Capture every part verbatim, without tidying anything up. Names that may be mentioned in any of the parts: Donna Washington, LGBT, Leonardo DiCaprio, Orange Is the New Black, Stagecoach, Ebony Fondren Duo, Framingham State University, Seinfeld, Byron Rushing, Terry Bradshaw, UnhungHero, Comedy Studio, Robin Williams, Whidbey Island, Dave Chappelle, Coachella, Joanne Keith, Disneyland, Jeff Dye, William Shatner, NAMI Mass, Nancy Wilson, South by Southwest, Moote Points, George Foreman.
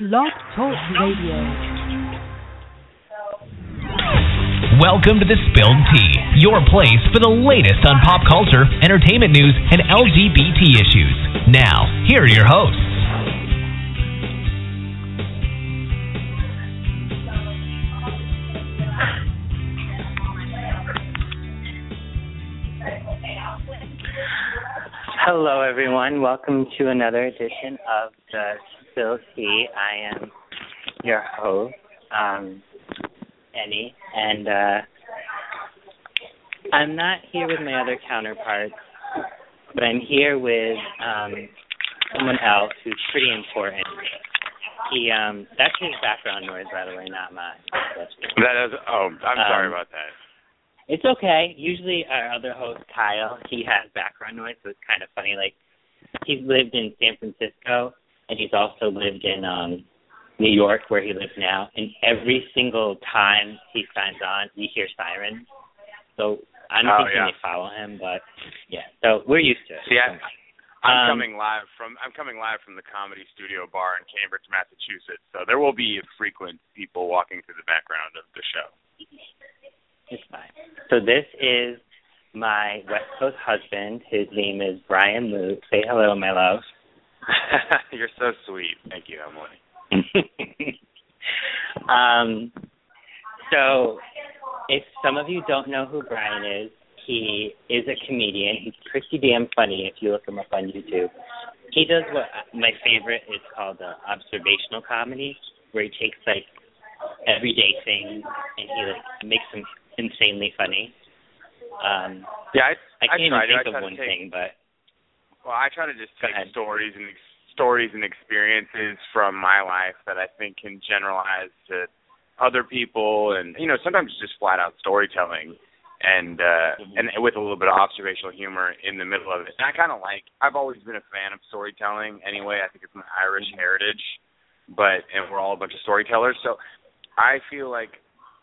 Blog Talk Radio. Welcome to The Spilled Tea, your place for the latest on pop culture, entertainment news, and L G B T issues. Now, here are your hosts. Hello, everyone. Welcome to another edition of The Spilled Tea. I am your host, um, Annie, and uh, I'm not here with my other counterparts, but I'm here with um, someone else who's pretty important. He um, that's his background noise, by the way, not mine. That is. Oh, I'm um, sorry about that. It's okay. Usually our other host, Kyle, he has background noise, so it's kind of funny. Like, he's lived in San Francisco, and he's also lived in um, New York, where he lives now. And every single time he signs on, you hear sirens. So I don't oh, think yeah. they follow him, but, yeah. So we're used to it. See, I, I'm, um, coming live from, I'm coming live from the Comedy Studio bar in Cambridge, Massachusetts, so there will be frequent people walking through the background of the show. It's fine. So this is my West Coast husband. His name is Brian Moote. Say hello, my love. You're so sweet. Thank you, Emily. um, so if some of you don't know who Brian is, he is a comedian. He's pretty damn funny if you look him up on YouTube. He does what my favorite is called uh, observational comedy, where he takes, like, everyday things and he, like, makes them insanely funny. Um, yeah, I, I can't I even think I of one take, thing, but... Well, I try to just take stories and ex- stories and experiences from my life that I think can generalize to other people, and, you know, sometimes just flat-out storytelling, and uh, mm-hmm. and with a little bit of observational humor in the middle of it. And I kind of like... I've always been a fan of storytelling anyway. I think it's my Irish mm-hmm. heritage, but and we're all a bunch of storytellers, so I feel like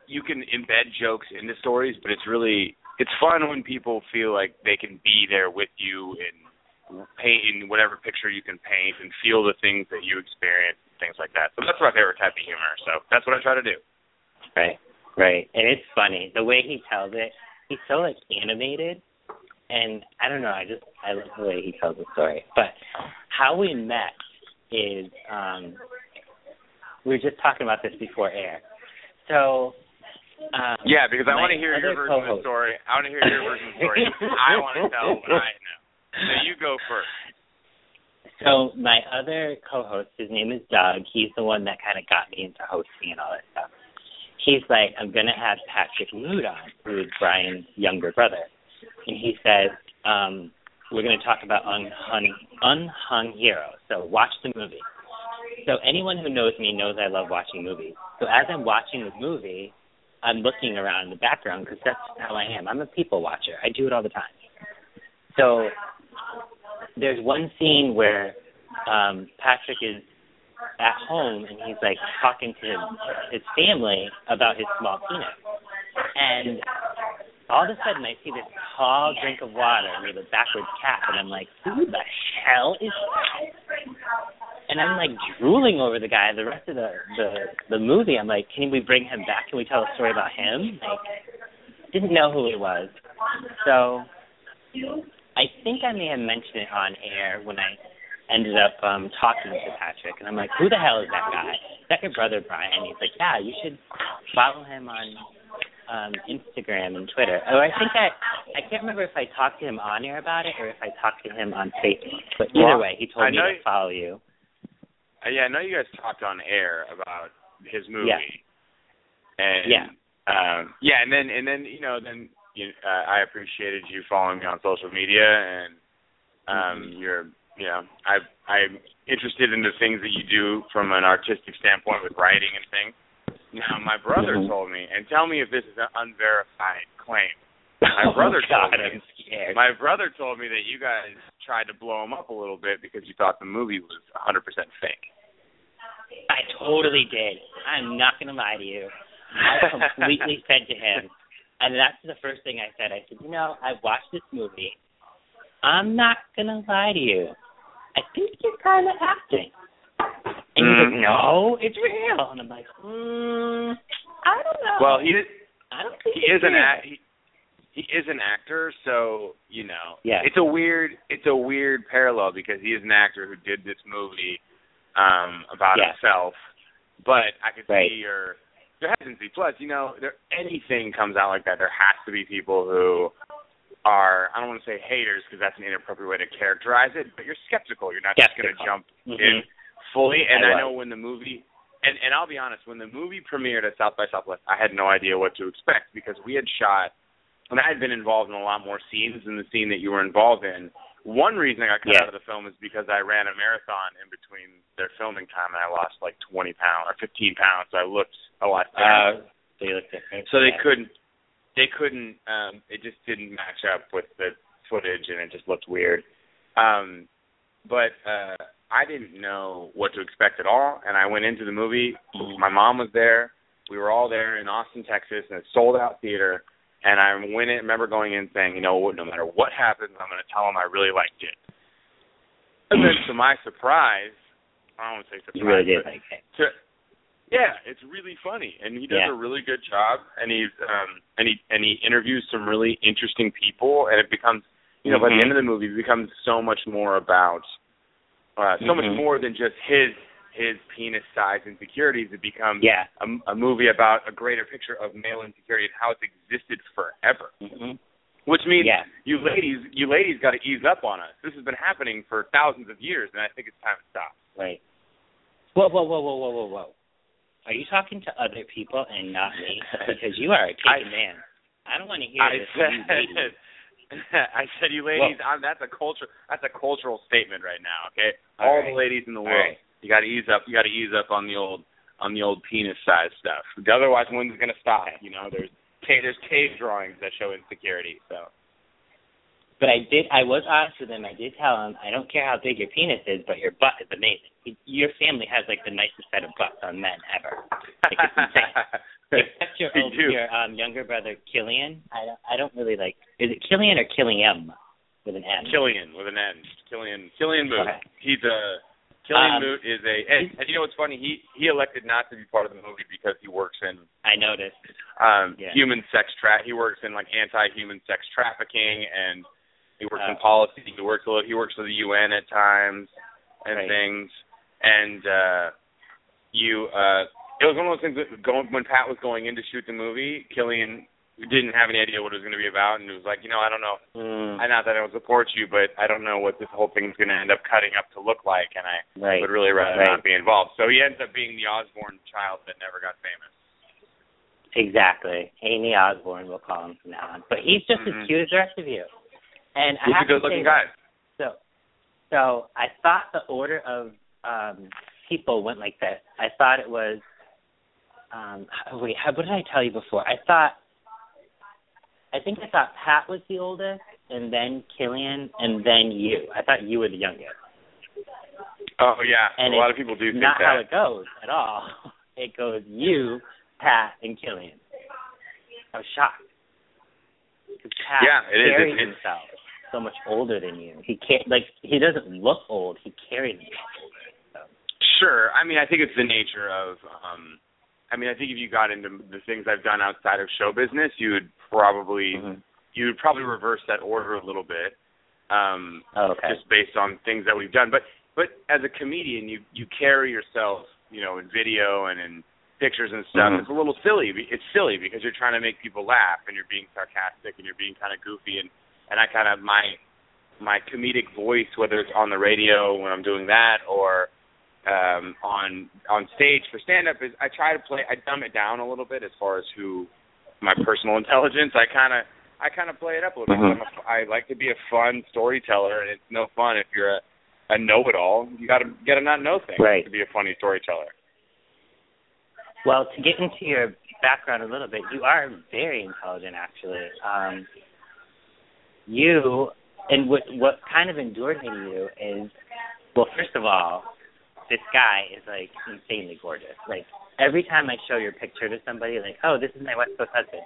you can embed jokes into stories, but it's really, it's fun when people feel like they can be there with you and paint in whatever picture you can paint and feel the things that you experience and things like that. So that's my favorite type of humor. So that's what I try to do. Right, right. And it's funny. The way he tells it, he's so, like, animated. And I don't know, I just, I love the way he tells the story. But how we met is, um, we were just talking about this before air. So, um, yeah, because I want to hear your version co-host. of the story. I want to hear your version of the story. I want to tell what I know. So you go first. So my other co-host, his name is Doug. He's the one that kind of got me into hosting and all that stuff. He's like, I'm going to have Patrick Moote on, who is Brian's younger brother. And he says, um, we're going to talk about unhung, unhung Hero. So watch the movie. So anyone who knows me knows I love watching movies. So as I'm watching the movie, I'm looking around in the background because that's how I am. I'm a people watcher. I do it all the time. So there's one scene where um, Patrick is at home and he's, like, talking to his, his family about his small penis. And all of a sudden I see this tall drink of water with a backwards cap, and I'm like, who the hell is that? And I'm, like, drooling over the guy the rest of the, the, the movie. I'm like, can we bring him back? Can we tell a story about him? Like, didn't know who he was. So I think I may have mentioned it on air when I ended up um, talking to Patrick. And I'm like, who the hell is that guy? Is that your brother, Brian? He's like, yeah, you should follow him on um, Instagram and Twitter. Or I think I, I can't remember if I talked to him on air about it or if I talked to him on Facebook. But either well, way, he told I me know- to follow you. Yeah, I know you guys talked on air about his movie. Yeah. And, yeah. Um, yeah, and then and then you know then you, uh, I appreciated you following me on social media, and um, mm-hmm. you're you know I I'm interested in the things that you do from an artistic standpoint with writing and things. Now my brother mm-hmm. told me, and tell me if this is an unverified claim. My brother oh, God, told me. I'm scared. My brother told me that you guys tried to blow him up a little bit because you thought the movie was one hundred percent fake. I totally did. I'm not going to lie to you. I completely said to him, and that's the first thing I said. I said, you know, I watched this movie. I'm not going to lie to you. I think you're kind of acting. And he's like, no, it's real. And I'm like, hmm, I don't know. Well, he, I don't think he is an act, he, he is an actor, so you know, yeah. It's a weird, it's a weird parallel because he is an actor who did this movie um, about yeah. himself. But I could right. see your there hasn't been plus, you know, there anything comes out like that, there has to be people who are, I don't want to say haters because that's an inappropriate way to characterize it, but you're skeptical. You're not skeptical. Just going to jump mm-hmm. in fully. And I, I know when the movie, and, and I'll be honest, when the movie premiered at South by Southwest, I had no idea what to expect because we had shot, and I had been involved in a lot more scenes than the scene that you were involved in. One reason I got cut yeah. out of the film is because I ran a marathon in between their filming time, and I lost like twenty pounds or fifteen pounds. So I looked a lot better. Uh, so you looked different. So they yeah. couldn't, they couldn't, um, it just didn't match up with the footage, and it just looked weird. Um, but uh, I didn't know what to expect at all, and I went into the movie. My mom was there. We were all there in Austin, Texas, and it's sold-out theater. And I went in, remember going in saying, you know, no matter what happens, I'm going to tell them I really liked it. And then to my surprise, I don't want to say surprise. You really did like it. To, yeah, it's really funny. And he does yeah. a really good job. And, he's, um, and, he, and he interviews some really interesting people. And it becomes, you know, mm-hmm. by the end of the movie, it becomes so much more about, uh, so mm-hmm. much more than just his his penis size insecurities. It becomes yeah. a, a movie about a greater picture of male insecurity and how it's existed forever. Mm-hmm. Which means yeah. you ladies, you ladies got to ease up on us. This has been happening for thousands of years, and I think it's time it stops. Right. Whoa, whoa, whoa, whoa, whoa, whoa, whoa. Are you talking to other people and not me? Because you are a taken man. I don't want to hear I this said, you ladies. I said, you ladies, I'm, that's a culture. That's a cultural statement right now. Okay, all, all right. the ladies in the world. You got to ease up. You got to ease up on the old on the old penis size stuff. Otherwise, when's it going to stop? You know, there's there's cave drawings that show insecurity. So, but I did. I was honest with him. I did tell him, I don't care how big your penis is, but your butt is amazing. Your family has like the nicest set of butts on men ever. Like, it's insane. Except your old, your um, younger brother Cillian. I don't, I don't really like. Is it Cillian or Killiam with an N? Cillian with an N. Cillian Cillian Moote. Okay. He's a. Cillian um, Moote is a, and, and you know what's funny? He he elected not to be part of the movie because he works in. I noticed. Um, yeah. Human sex tra. He works in like anti-human sex trafficking, and he works uh, in policy. He works a little. He works for the U N at times and right. things. And uh, you, uh, it was one of those things that going, when Pat was going in to shoot the movie, Cillian didn't have any idea what it was going to be about, and it was like, you know, I don't know. Mm. I not that I don't support you, but I don't know what this whole thing is going to end up cutting up to look like, and I right. would really rather right. not be involved. So he ends up being the Osborne child that never got famous. Exactly. Amy Osborne, we'll call him from now on. But he's just mm-hmm. as cute as the rest of you. And he's I have a good-looking guy. So, so I thought the order of um, people went like this. I thought it was um, – wait, what did I tell you before? I thought – I think I thought Pat was the oldest, and then Cillian, and then you. I thought you were the youngest. Oh, yeah. And a lot of people do think that. Not how it goes at all. It goes you, Pat, and Cillian. I was shocked. Because Pat yeah, it carries is. It, himself it's... so much older than you. He can't, like, he doesn't look old. He carries himself. So. Sure. I mean, I think it's the nature of... Um... I mean, I think if you got into the things I've done outside of show business, you would probably mm-hmm. you would probably reverse that order a little bit, um, oh, okay. just based on things that we've done. But but as a comedian, you, you carry yourself, you know, in video and in pictures and stuff. Mm-hmm. It's a little silly. It's silly because you're trying to make people laugh and you're being sarcastic and you're being kind of goofy. And, and I kind of my my comedic voice, whether it's on the radio when I'm doing that or Um, on on stage for stand-up is I try to play, I dumb it down a little bit as far as who my personal intelligence. I kind of I kind of play it up a little mm-hmm. bit. I'm a, I like to be a fun storyteller, and it's no fun if you're a, a know-it-all. You got to got to not know things right. to be a funny storyteller. Well, to get into your background a little bit, you are very intelligent, actually. Um, you and what what kind of endured me to you is, well, first of all, this guy is, like, insanely gorgeous. Like, every time I show your picture to somebody, like, oh, this is my West Coast husband,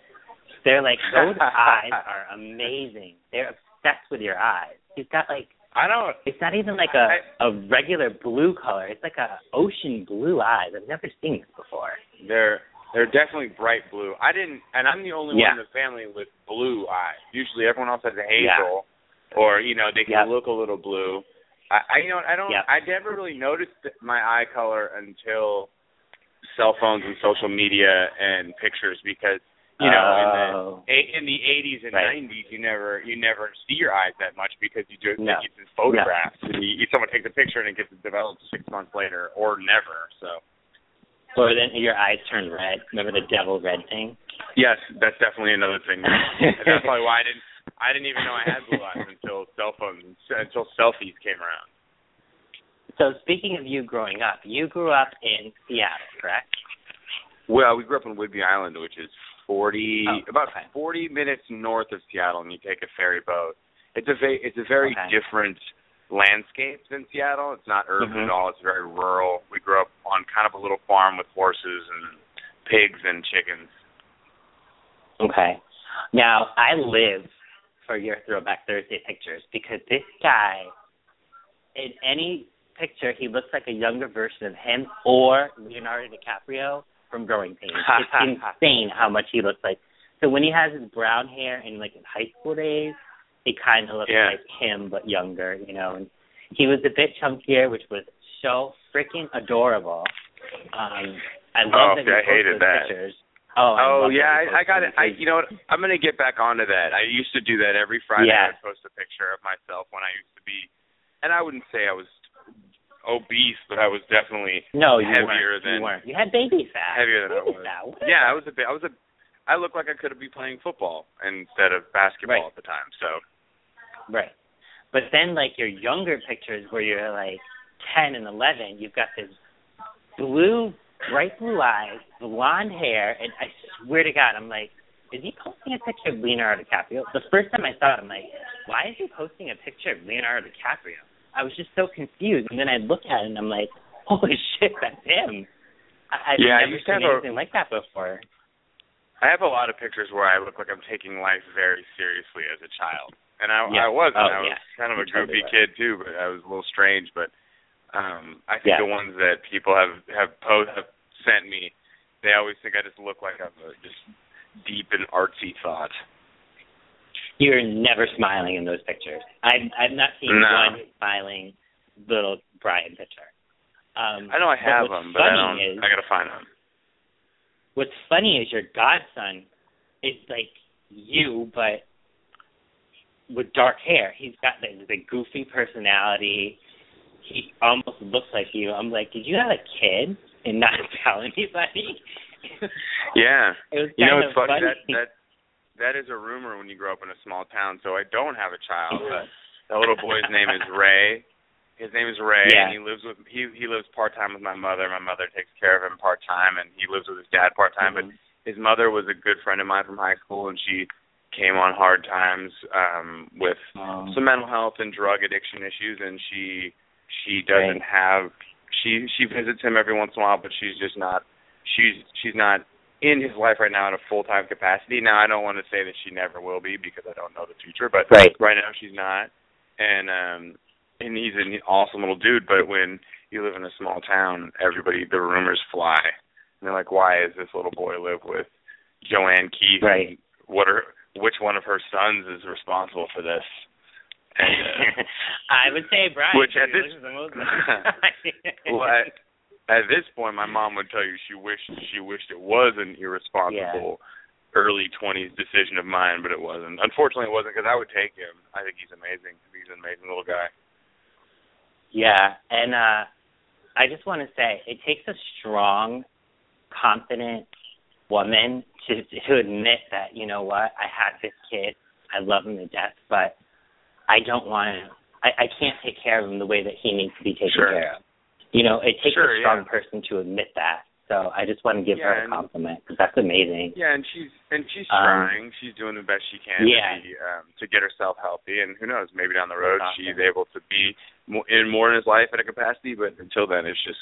they're like, those eyes are amazing. They're obsessed with your eyes. He's got, like, I don't. It's not even like a, I, a regular blue color. It's like a ocean blue eyes. I've never seen this before. They're they're definitely bright blue. I didn't, and I'm the only yeah. one in the family with blue eyes. Usually, everyone else has a hazel, yeah. or you know, they can yep. look a little blue. I, I you know, I don't. Yep. I never really noticed my eye color until cell phones and social media and pictures, because you know, oh. in the in the eighties and right. nineties, you never you never see your eyes that much, because you do no. it's just photographs. No. And you, someone takes a picture and it gets developed six months later, or never. So, or then your eyes turn red. Remember the devil red thing? Yes, that's definitely another thing. That's probably why I didn't I didn't even know I had blue eyes until cell phones until selfies came around. So speaking of you growing up, you grew up in Seattle, correct? Well, we grew up in Whidbey Island, which is Forty, oh, about okay. forty minutes north of Seattle, and you take a ferry boat. It's a ve- it's a very okay. different landscape than Seattle. It's not urban mm-hmm. at all. It's very rural. We grew up on kind of a little farm with horses and pigs and chickens. Okay. Now, I live for your Throwback Thursday pictures, because this guy, in any picture, he looks like a younger version of him or Leonardo DiCaprio from Growing Pains. It's insane how much he looks like. So when he has his brown hair in like his high school days, he kind of looks yeah. like him but younger, you know. And he was a bit chunkier, which was so freaking adorable. Um, I love oh, that he I hated that. Pictures. Oh, oh I yeah, I, I got it. I, you know what? I'm gonna get back onto that. I used to do that every Friday. Yeah. I'd post a picture of myself when I used to be, and I wouldn't say I was obese, but I was definitely no, you heavier weren't. than you, weren't. You had baby fat. Heavier than baby I was. Fat. Yeah, I was a bit. I was a. I looked like I could have been playing football instead of basketball right. at the time. So. Right, but then like your younger pictures where you're like ten and eleven, you've got this blue, bright blue eyes, blonde hair, and I swear to God, I'm like, is he posting a picture of Leonardo DiCaprio? The first time I saw it, I'm like, why is he posting a picture of Leonardo DiCaprio? I was just so confused, and then I look at it, and I'm like, holy shit, that's him. I, I've yeah, never seen anything a, like that before. I have a lot of pictures where I look like I'm taking life very seriously as a child, and I, yeah. I wasn't. Oh, I was yeah. kind of a goofy kid, too, but I was a little strange, but um, I think yeah. the ones that people have, have, post, have sent me, they always think I just look like I'm a, just deep in artsy thought. You're never smiling in those pictures. I've, I've not seen no. one smiling little Brian picture. Um, I know I have but them, but I don't. Is, I gotta find them. What's funny is your godson is like you, but with dark hair. He's got the, the goofy personality. He almost looks like you. I'm like, did you have a kid and not tell anybody? Yeah. It was kind you know, it's funny. funny. That, that That is a rumor when you grow up in a small town, so I don't have a child. But that little boy's name is Ray. His name is Ray, yeah. and he lives with he he lives part-time with my mother. My mother takes care of him part-time, and he lives with his dad part-time. Mm-hmm. But his mother was a good friend of mine from high school, and she came on hard times um, with um, some mental health and drug addiction issues, and she she doesn't right. have she she visits him every once in a while, but she's just not she's she's not. in his life right now in a full-time capacity. Now, I don't want to say that she never will be, because I don't know the future, but right, right now she's not. And um, and he's an awesome little dude, but when you live in a small town, everybody, the rumors fly. And they're like, why is this little boy live with Joanne Keith? Right. What are, which one of her sons is responsible for this? And, uh, I would say Brian. Which at this what? At this point, my mom would tell you she wished she wished it was an irresponsible yeah. early twenties decision of mine, but it wasn't. Unfortunately, it wasn't, because I would take him. I think he's amazing. He's an amazing little guy. Yeah, and uh, I just want to say it takes a strong, confident woman to to admit that, you know what, I had this kid, I love him to death, but I don't want to. I, I can't take care of him the way that he needs to be taken sure. care of. You know, it takes sure, a strong yeah. person to admit that. So I just want to give yeah, her a compliment, because that's amazing. Yeah, and she's and she's um, trying. She's doing the best she can yeah. to, be, um, to get herself healthy. And who knows, maybe down the road awesome. she's able to be more in, more in his life at a capacity. But until then, it's just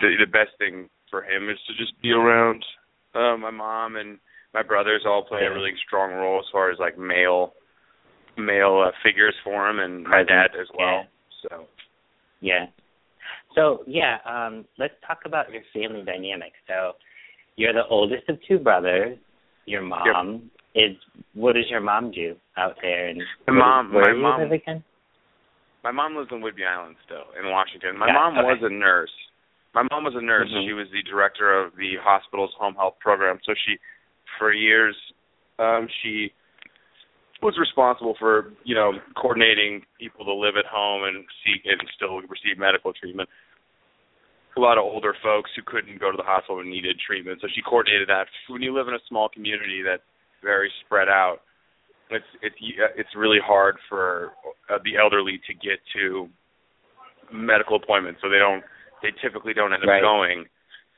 the, the best thing for him is to just be around uh, my mom and my brothers. All play yeah. a really strong role as far as like male male uh, figures for him, and my dad as well. Yeah. So, yeah. So, yeah, um, let's talk about your family dynamic. So you're the oldest of two brothers. Your mom yep. is – what does your mom do out there? And my mom, where my mom, again? My mom lives in Whidbey Island still in Washington. My yeah, mom okay. was a nurse. My mom was a nurse. Mm-hmm. She was the director of the hospital's home health program. So she – for years, um, she – was responsible for, you know, coordinating people to live at home and seek and still receive medical treatment. A lot of older folks who couldn't go to the hospital and needed treatment. So she coordinated that. When you live in a small community that's very spread out, it's it's it's really hard for uh, the elderly to get to medical appointments. So they don't they typically don't end up right. going,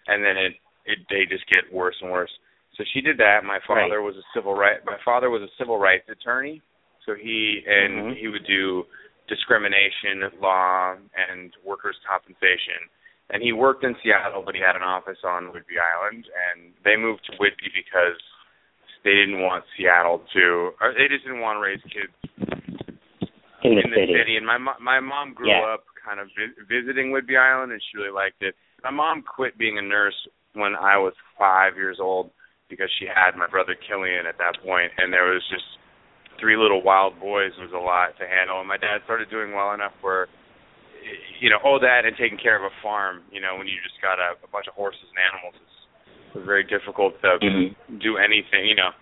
and then it, it they just get worse and worse. So she did that. My father right. was a civil right. My father was a civil rights attorney, so he and mm-hmm. he would do discrimination law and workers' compensation. And he worked in Seattle, but he had an office on Whidbey Island, and they moved to Whidbey because they didn't want Seattle to. Or they just didn't want to raise kids in the, in the city. city. And my my mom grew yeah. up kind of vi- visiting Whidbey Island, and she really liked it. My mom quit being a nurse when I was five years old, because she had my brother Cillian at that point, and there was just three little wild boys was a lot to handle. And my dad started doing well enough where, you know, all that and taking care of a farm, you know, when you just got a, a bunch of horses and animals, it's very difficult to mm-hmm. do anything. You know,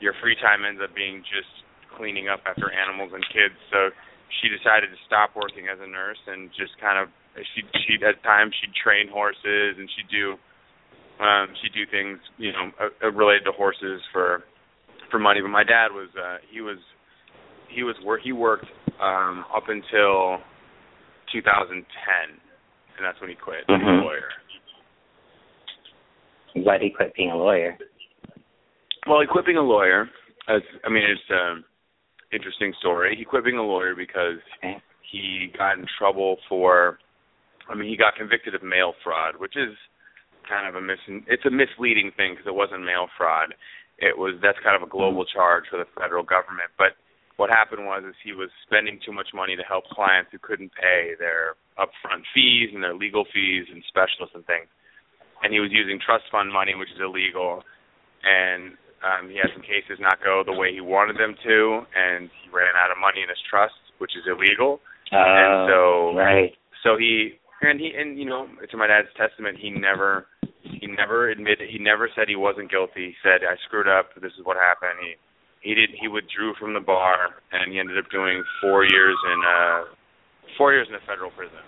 your free time ends up being just cleaning up after animals and kids. So she decided to stop working as a nurse and just kind of, she, she at times she'd train horses and she'd do, Um, she'd do things, you know, uh, related to horses for for money. But my dad was uh, he was he was wor- he worked um, up until two thousand ten, and that's when he quit being mm-hmm. a lawyer. Why did he quit being a lawyer? Well, he quit being a lawyer. As, I mean, it's an interesting story. He quit being a lawyer because okay. he got in trouble for. I mean, he got convicted of mail fraud, which is. Kind of a mis- it's a misleading thing because it wasn't mail fraud. It was that's kind of a global charge for the federal government. But what happened was is he was spending too much money to help clients who couldn't pay their upfront fees and their legal fees and specialists and things. And he was using trust fund money, which is illegal. And um, he had some cases not go the way he wanted them to, and he ran out of money in his trust, which is illegal. Uh, and so, right. so he and he and you know, to my dad's testament, he never. He never admitted. He never said he wasn't guilty. He said, "I screwed up. This is what happened." He he did. He withdrew from the bar, and he ended up doing four years in uh four years in a federal prison.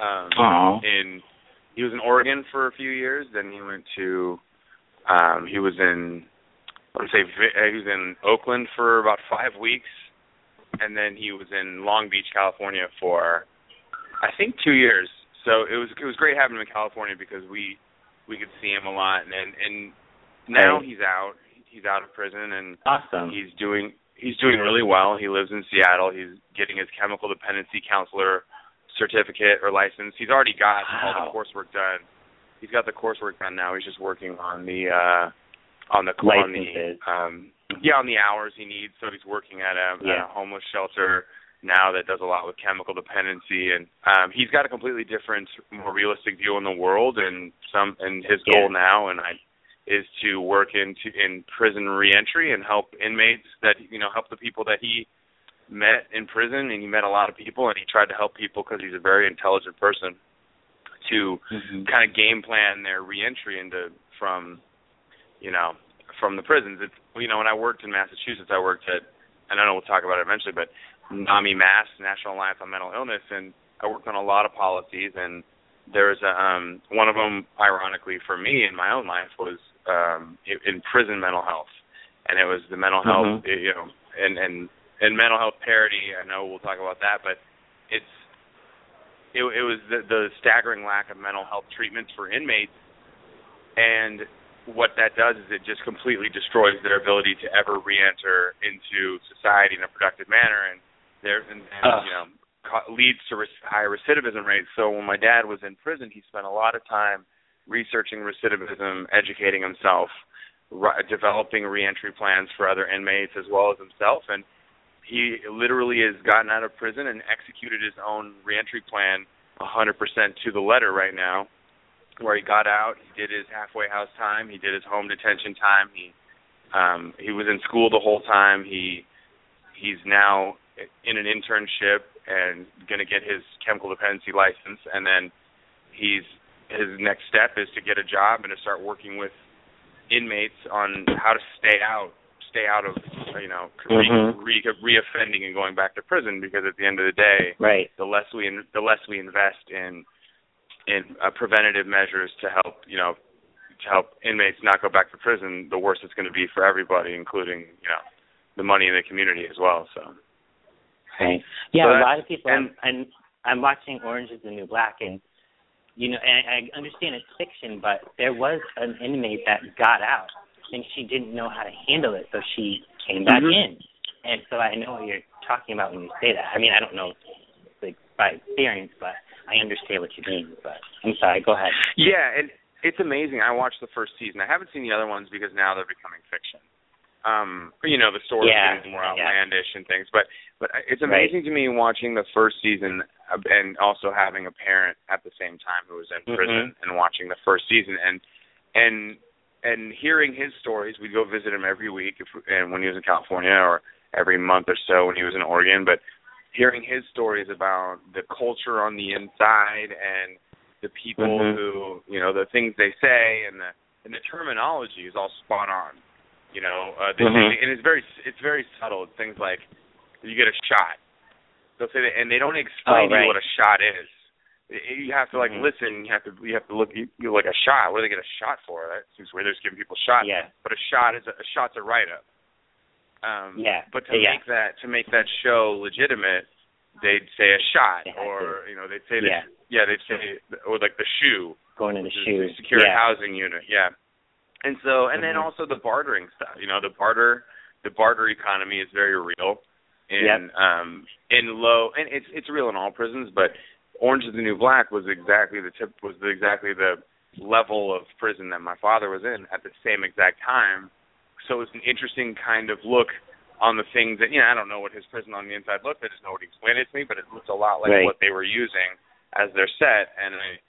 Um, in he was in Oregon for a few years. Then he went to um, he was in I would say he was in Oakland for about five weeks, and then he was in Long Beach, California for I think two years. So it was it was great having him in California because we. We could see him a lot, and and now right. he's out. He's out of prison, and awesome. he's doing he's doing really well. He lives in Seattle. He's getting his chemical dependency counselor certificate or license. He's already got wow. all the coursework done. He's got the coursework done now. He's just working on the uh, on the on the um, yeah on the hours he needs. So he's working at a, yeah. at a homeless shelter now that does a lot with chemical dependency, and um, he's got a completely different, more realistic view on the world, and some and his yeah. goal now and I is to work into in prison reentry and help inmates that you know help the people that he met in prison, and he met a lot of people, and he tried to help people because he's a very intelligent person to mm-hmm. kind of game plan their reentry into from you know from the prisons. It's you know when I worked in Massachusetts, I worked at and I know we'll talk about it eventually, but NAMI Mass, National Alliance on Mental Illness, and I worked on a lot of policies, and there's a, um, one of them, ironically for me in my own life, was um, in prison mental health, and it was the mental health, mm-hmm. you know, and, and, and mental health parity, I know we'll talk about that, but it's it, it was the, the staggering lack of mental health treatments for inmates, and what that does is it just completely destroys their ability to ever re-enter into society in a productive manner, and There and, and you know leads to high recidivism rates. So when my dad was in prison, he spent a lot of time researching recidivism, educating himself, re- developing reentry plans for other inmates as well as himself. And he literally has gotten out of prison and executed his own reentry plan one hundred percent to the letter right now, where he got out, he did his halfway house time, he did his home detention time, he um, he was in school the whole time, he he's now in an internship and going to get his chemical dependency license, and then he's his next step is to get a job and to start working with inmates on how to stay out, stay out of, you know, mm-hmm. re, re reoffending and going back to prison. Because at the end of the day, right, the less we in, the less we invest in in uh, preventative measures to help, you know, to help inmates not go back to prison, the worse it's going to be for everybody, including, you know, the money in the community as well. So, right, yeah, so a lot of people. And, I'm, I'm I'm watching Orange Is the New Black, and you know, and I understand it's fiction, but there was an inmate that got out, and she didn't know how to handle it, so she came back mm-hmm. in. And so I know what you're talking about when you say that. I mean, I don't know, like, by experience, but I understand what you mean. But I'm sorry, go ahead. Yeah, and it's amazing. I watched the first season. I haven't seen the other ones because now they're becoming fiction. Um, you know, the story yeah, is more outlandish yeah. and things, but but it's amazing right. to me watching the first season and also having a parent at the same time who was in mm-hmm. prison and watching the first season and and and hearing his stories. We'd go visit him every week, if, and when he was in California, or every month or so when he was in Oregon. But hearing his stories about the culture on the inside and the people mm-hmm. who, you know, the things they say and the and the terminology is all spot on. You know, uh, they, mm-hmm. they, and it's very it's very subtle. It's things like you get a shot. They'll say that, and they don't explain oh, right. to you what a shot is. You have to like mm-hmm. listen. You have to you have to look. You, you like a shot. What do they get a shot for? That seems weird. They're just giving people shots. Yeah. But a shot is a, a shot's a write up. Um, yeah. But to yeah. make that to make that show legitimate, they'd say a shot, or to. you know, they'd say yeah, the, yeah, they'd say or like the shoe going to the shoe secure yeah. housing unit, yeah. And so, and then also the bartering stuff. You know, the barter, the barter economy is very real, in yep. um, in low, and it's it's real in all prisons. But Orange Is the New Black was exactly the tip was the, exactly the level of prison that my father was in at the same exact time. So it was an interesting kind of look on the things that, you know, I don't know what his prison on the inside looked. I just know what he explained it to me, but it looked a lot like right. what they were using as their set, and I.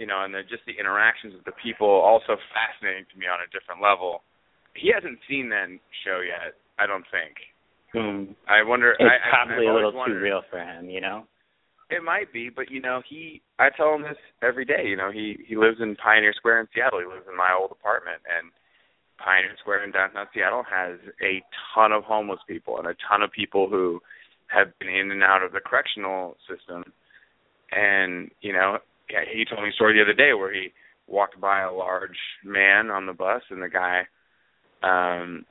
You know, and the, just the interactions with the people also fascinating to me on a different level. He hasn't seen that show yet, I don't think. Mm. I wonder. It's I, probably I, a little wondered, too real for him, you know? It might be, but, you know, he. I tell him this every day. You know, he, he lives in Pioneer Square in Seattle. He lives in my old apartment. And Pioneer Square in downtown Seattle has a ton of homeless people and a ton of people who have been in and out of the correctional system. And, you know... Yeah, he told me a story the other day where he walked by a large man on the bus, and the guy, um,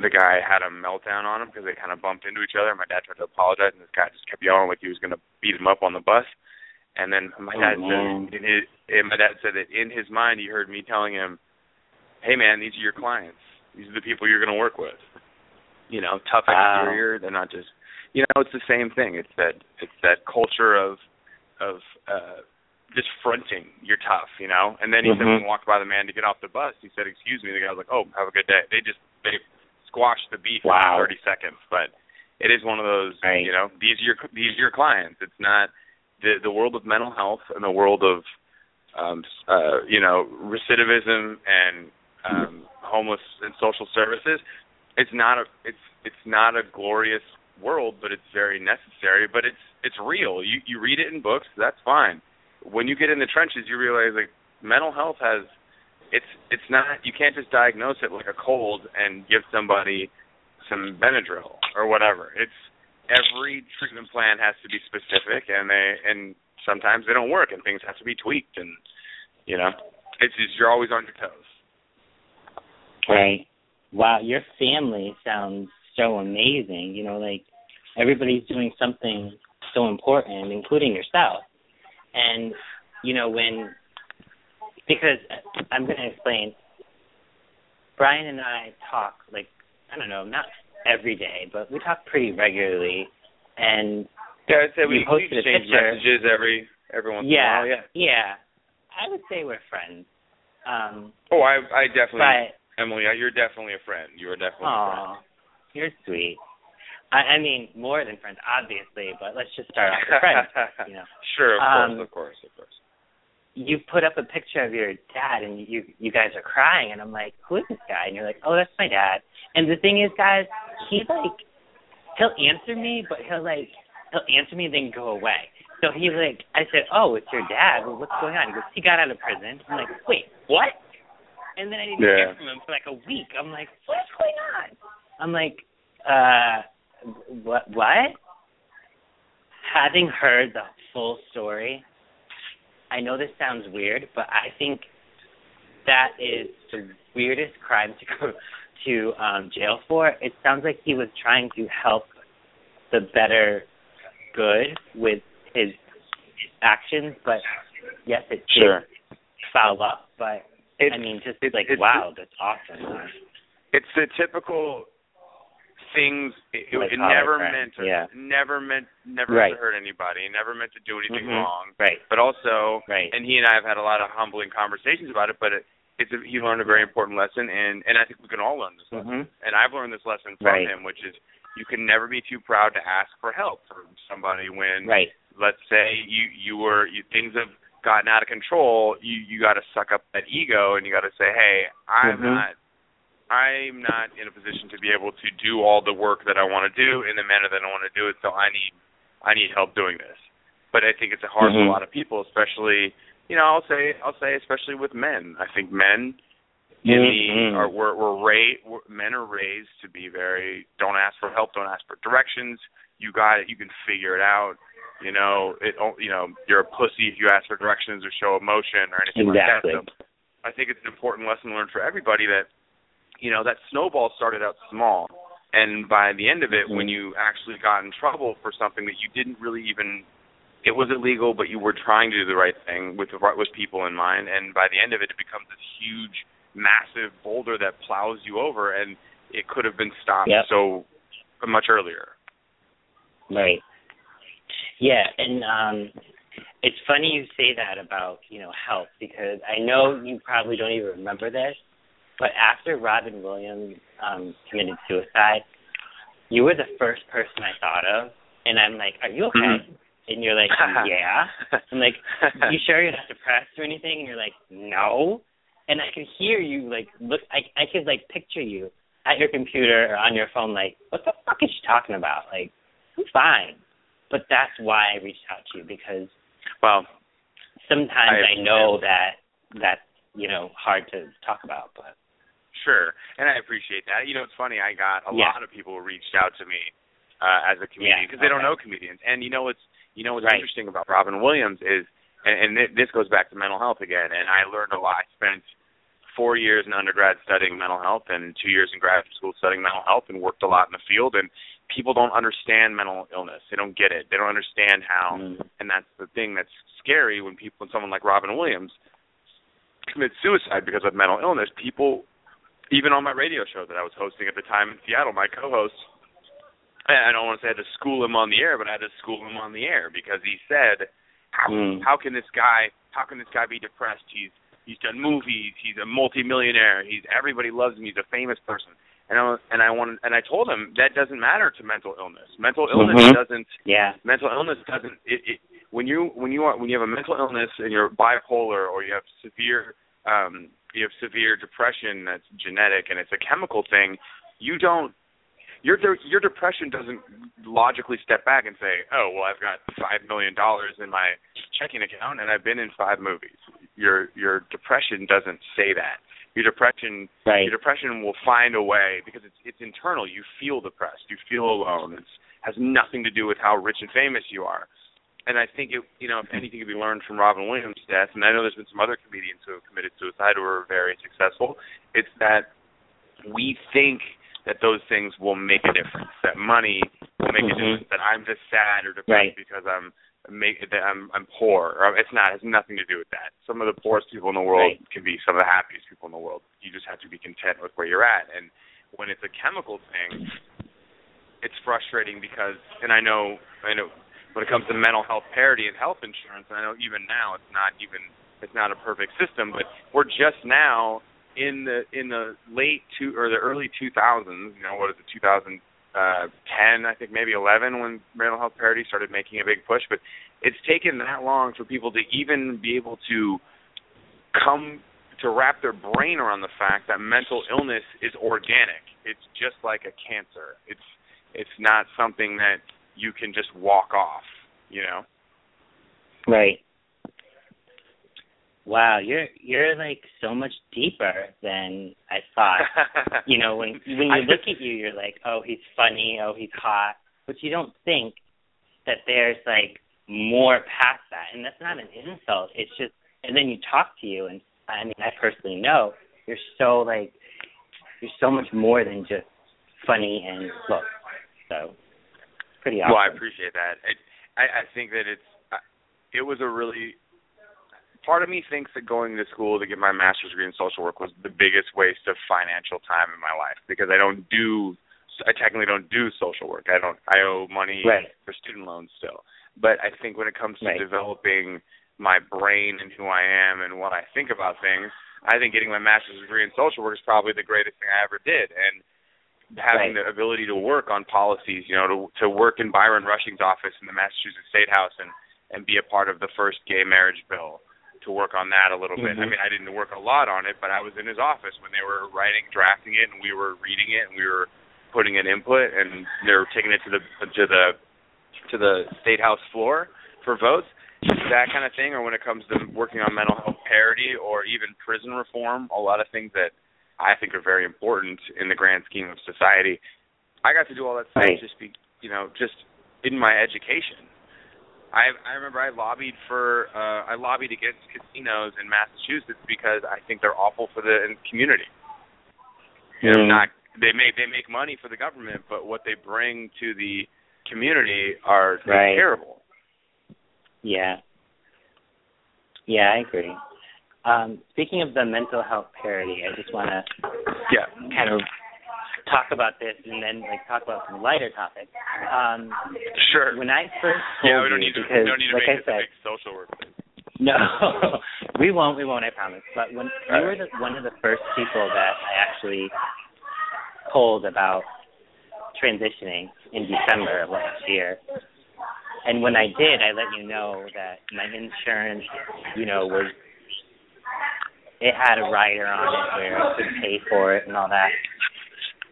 the guy had a meltdown on him because they kind of bumped into each other. My dad tried to apologize, and this guy just kept yelling like he was going to beat him up on the bus. And then my dad oh, said, in his, and my dad said that in his mind he heard me telling him, "Hey man, these are your clients. These are the people you're going to work with. You know, tough wow. exterior. They're not just, you know, it's the same thing. It's that it's that culture of of." Uh, just fronting, you're tough, you know? And then he mm-hmm. said when he walked by the man to get off the bus, he said, "Excuse me." The guy was like, "Oh, have a good day." They just, they squashed the beef wow. in thirty seconds. But it is one of those, right. you know, these are your, these are your clients. It's not the, the world of mental health and the world of, um, uh, you know, recidivism and um, homeless and social services. It's not a, it's, it's not a glorious world, but it's very necessary, but it's, it's real. You, you read it in books. That's fine. When you get in the trenches, you realize like mental health has, it's it's not, you can't just diagnose it like a cold and give somebody some Benadryl or whatever. It's every treatment plan has to be specific, and they and sometimes they don't work, and things have to be tweaked, and you know, it's just you're always on your toes. Right. Wow, your family sounds so amazing. You know, like everybody's doing something so important, including yourself. And, you know, when, because I'm going to explain, Brian and I talk, like, I don't know, not every day, but we talk pretty regularly. And yeah, I'd say we exchange messages every, every once yeah, in a while. Yeah, yeah. I would say we're friends. Um, oh, I I definitely, but, Emily, you're definitely a friend. You are definitely aw, a friend. You're sweet. I, I mean, more than friends, obviously, but let's just start off with friends. You know. Sure, of um, course, of course, of course. You put up a picture of your dad, and you you guys are crying, and I'm like, who is this guy? And you're like, oh, that's my dad. And the thing is, guys, he, like, he'll answer me, but he'll, like, he'll answer me and then go away. So he, like, I said, oh, it's your dad. Well, what's going on? He goes, he got out of prison. I'm like, wait, what? And then I didn't yeah. hear from him for, like, a week. I'm like, what's going on? I'm like, uh... What? What? Having heard the full story, I know this sounds weird, but I think that is the weirdest crime to go to um, jail for. It sounds like he was trying to help the better good with his actions, but yes, it did sure. foul up. But it, I mean, just it, like, it, wow, it, that's awesome. It's the typical. Things it, like it never friend. meant to yeah. never meant never right. meant to hurt anybody. Never meant to do anything mm-hmm. wrong. Right. But also, right. and he and I have had a lot of humbling conversations about it. But it, it's a, he learned a very important lesson, and, and I think we can all learn this lesson. Mm-hmm. And I've learned this lesson from right. him, which is you can never be too proud to ask for help from somebody when, right. let's say you you were you, things have gotten out of control. You you got to suck up that ego, and you got to say, hey, I'm mm-hmm. not. I'm not in a position to be able to do all the work that I want to do in the manner that I want to do it, so I need I need help doing this. But I think it's hard mm-hmm. for a lot of people, especially, you know, I'll say I'll say especially with men. I think men in mm-hmm. the are we're, we're raised we're, men are raised to be very don't ask for help, don't ask for directions. You got it. You can figure it out. You know, it you know, you're a pussy if you ask for directions or show emotion or anything exactly. like that. So I think it's an important lesson learned for everybody that you know, that snowball started out small, and by the end of it, mm-hmm. when you actually got in trouble for something that you didn't really even, it was illegal, but you were trying to do the right thing with with people in mind, and by the end of it, it becomes this huge, massive boulder that plows you over, and it could have been stopped yep. so much earlier. Right. Yeah, and um, it's funny you say that about, you know, help, because I know you probably don't even remember this, but after Robin Williams um, committed suicide, you were the first person I thought of. And I'm like, are you okay? And you're like, yeah. I'm like, you sure you're not depressed or anything? And you're like, no. And I could hear you, like, look, I, I could, like, picture you at your computer or on your phone, like, what the fuck is she talking about? Like, I'm fine. But that's why I reached out to you, because, well, sometimes I, I know that that's, you know, hard to talk about, but. Sure, and I appreciate that. You know, it's funny. I got a yeah. lot of people reached out to me uh, as a comedian because yeah, okay. they don't know comedians. And you know what's you know what's right. interesting about Robin Williams is, and, and th- this goes back to mental health again. And I learned a lot. I spent four years in undergrad studying mental health, and two years in graduate school studying mental health, and worked a lot in the field. And people don't understand mental illness. They don't get it. They don't understand how. Mm. And that's the thing that's scary when people, someone like Robin Williams, commits suicide because of mental illness. People. Even on my radio show that I was hosting at the time in Seattle, my co-host, I don't want to say I had to school him on the air, but I had to school him on the air because he said, how, mm. how can this guy how can this guy be depressed? He's he's done movies, he's a multimillionaire, he's everybody loves him, he's a famous person. And I and I wanted, and I told him that doesn't matter to mental illness. Mental illness mm-hmm. doesn't yeah. mental illness doesn't it, it when you when you are, when you have a mental illness and you're bipolar or you have severe um you have severe depression that's genetic and it's a chemical thing, you don't, your your depression doesn't logically step back and say, oh, well, I've got five million dollars in my checking account and I've been in five movies. Your your depression doesn't say that. Your depression right. your depression will find a way because it's it's internal. You feel depressed. You feel alone. It has nothing to do with how rich and famous you are. And I think, it, you know, if anything could be learned from Robin Williams' death, and I know there's been some other comedians who have committed suicide who are very successful, it's that we think that those things will make a difference, that money will make mm-hmm. a difference, that I'm just sad or depressed right. because I'm make, that I'm I'm poor. Or it's not, it has nothing to do with that. Some of the poorest people in the world right. can be some of the happiest people in the world. You just have to be content with where you're at. And when it's a chemical thing, it's frustrating because, and I know, I know, when it comes to mental health parity and health insurance, and I know even now it's not even it's not a perfect system, but we're just now in the in the late two or the early two thousands. You know, what is it, two thousand uh, ten, I think maybe eleven, when mental health parity started making a big push. But it's taken that long for people to even be able to come to wrap their brain around the fact that mental illness is organic. It's just like a cancer. It's it's not something that you can just walk off, you know? Right. Wow, you're you're like so much deeper than I thought. You know, when when you look at you, you're like, oh, he's funny, oh, he's hot, but you don't think that there's like more past that, and that's not an insult. It's just, and then you talk to you, and I mean, I personally know you're so like you're so much more than just funny and look. So pretty awesome. Well, I appreciate that. It, I I think that it's it was a really. Part of me thinks that going to school to get my master's degree in social work was the biggest waste of financial time in my life, because I don't do, I technically don't do social work. I don't, I owe money right. for student loans still. But I think when it comes to right. developing my brain and who I am and what I think about things, I think getting my master's degree in social work is probably the greatest thing I ever did. And having right. the ability to work on policies, you know, to, to work in Byron Rushing's office in the Massachusetts State House and, and be a part of the first gay marriage bill. To work on that a little bit. Mm-hmm. I mean, I didn't work a lot on it, but I was in his office when they were writing, drafting it, and we were reading it, and we were putting in input, and they were taking it to the to the to the state house floor for votes. That kind of thing. Or when it comes to working on mental health parity or even prison reform, a lot of things that I think are very important in the grand scheme of society. I got to do all that stuff right. just be, you know, just in my education. I, I remember I lobbied for uh, I lobbied against casinos in Massachusetts because I think they're awful for the community. You know, not they make they make money for the government, but what they bring to the community are right. terrible. Yeah, yeah, I agree. Um, speaking of the mental health parity, I just want to yeah. kind of talk about this and then like talk about some lighter topics. Um, sure. When I first told yeah, we don't need to, because, we don't need to like make I said, big social work. No, we won't. We won't. I promise. But when you we were the, one of the first people that I actually told about transitioning in December of last year, and when I did, I let you know that my insurance, you know, was it had a rider on it where I could pay for it and all that.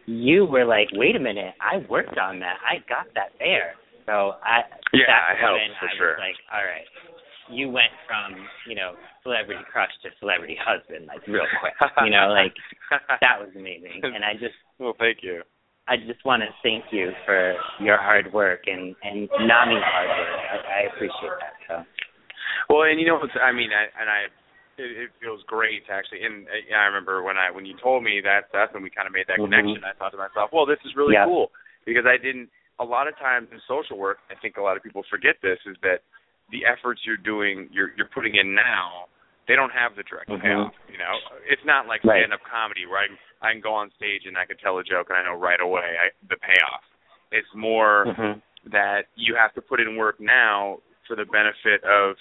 You were like, wait a minute, I worked on that. I got that there. So I yeah, that I helped for I sure. was like, all right, you went from, you know, celebrity crush to celebrity husband, like real quick. You know, like that was amazing. And I just well, thank you. I just want to thank you for your hard work and and NAMI's hard work. I, I appreciate that. So well, and you know, what's, I mean, I, and I. It feels great to actually, and I remember when I when you told me that stuff and we kind of made that mm-hmm. connection, I thought to myself, well, this is really yeah. cool, because I didn't, a lot of times in social work, I think a lot of people forget this, is that the efforts you're doing, you're you're putting in now, they don't have the direct mm-hmm. payoff, you know? It's not like right. stand-up comedy where I can, I can go on stage and I can tell a joke and I know right away I, the payoff. It's more mm-hmm. that you have to put in work now for the benefit of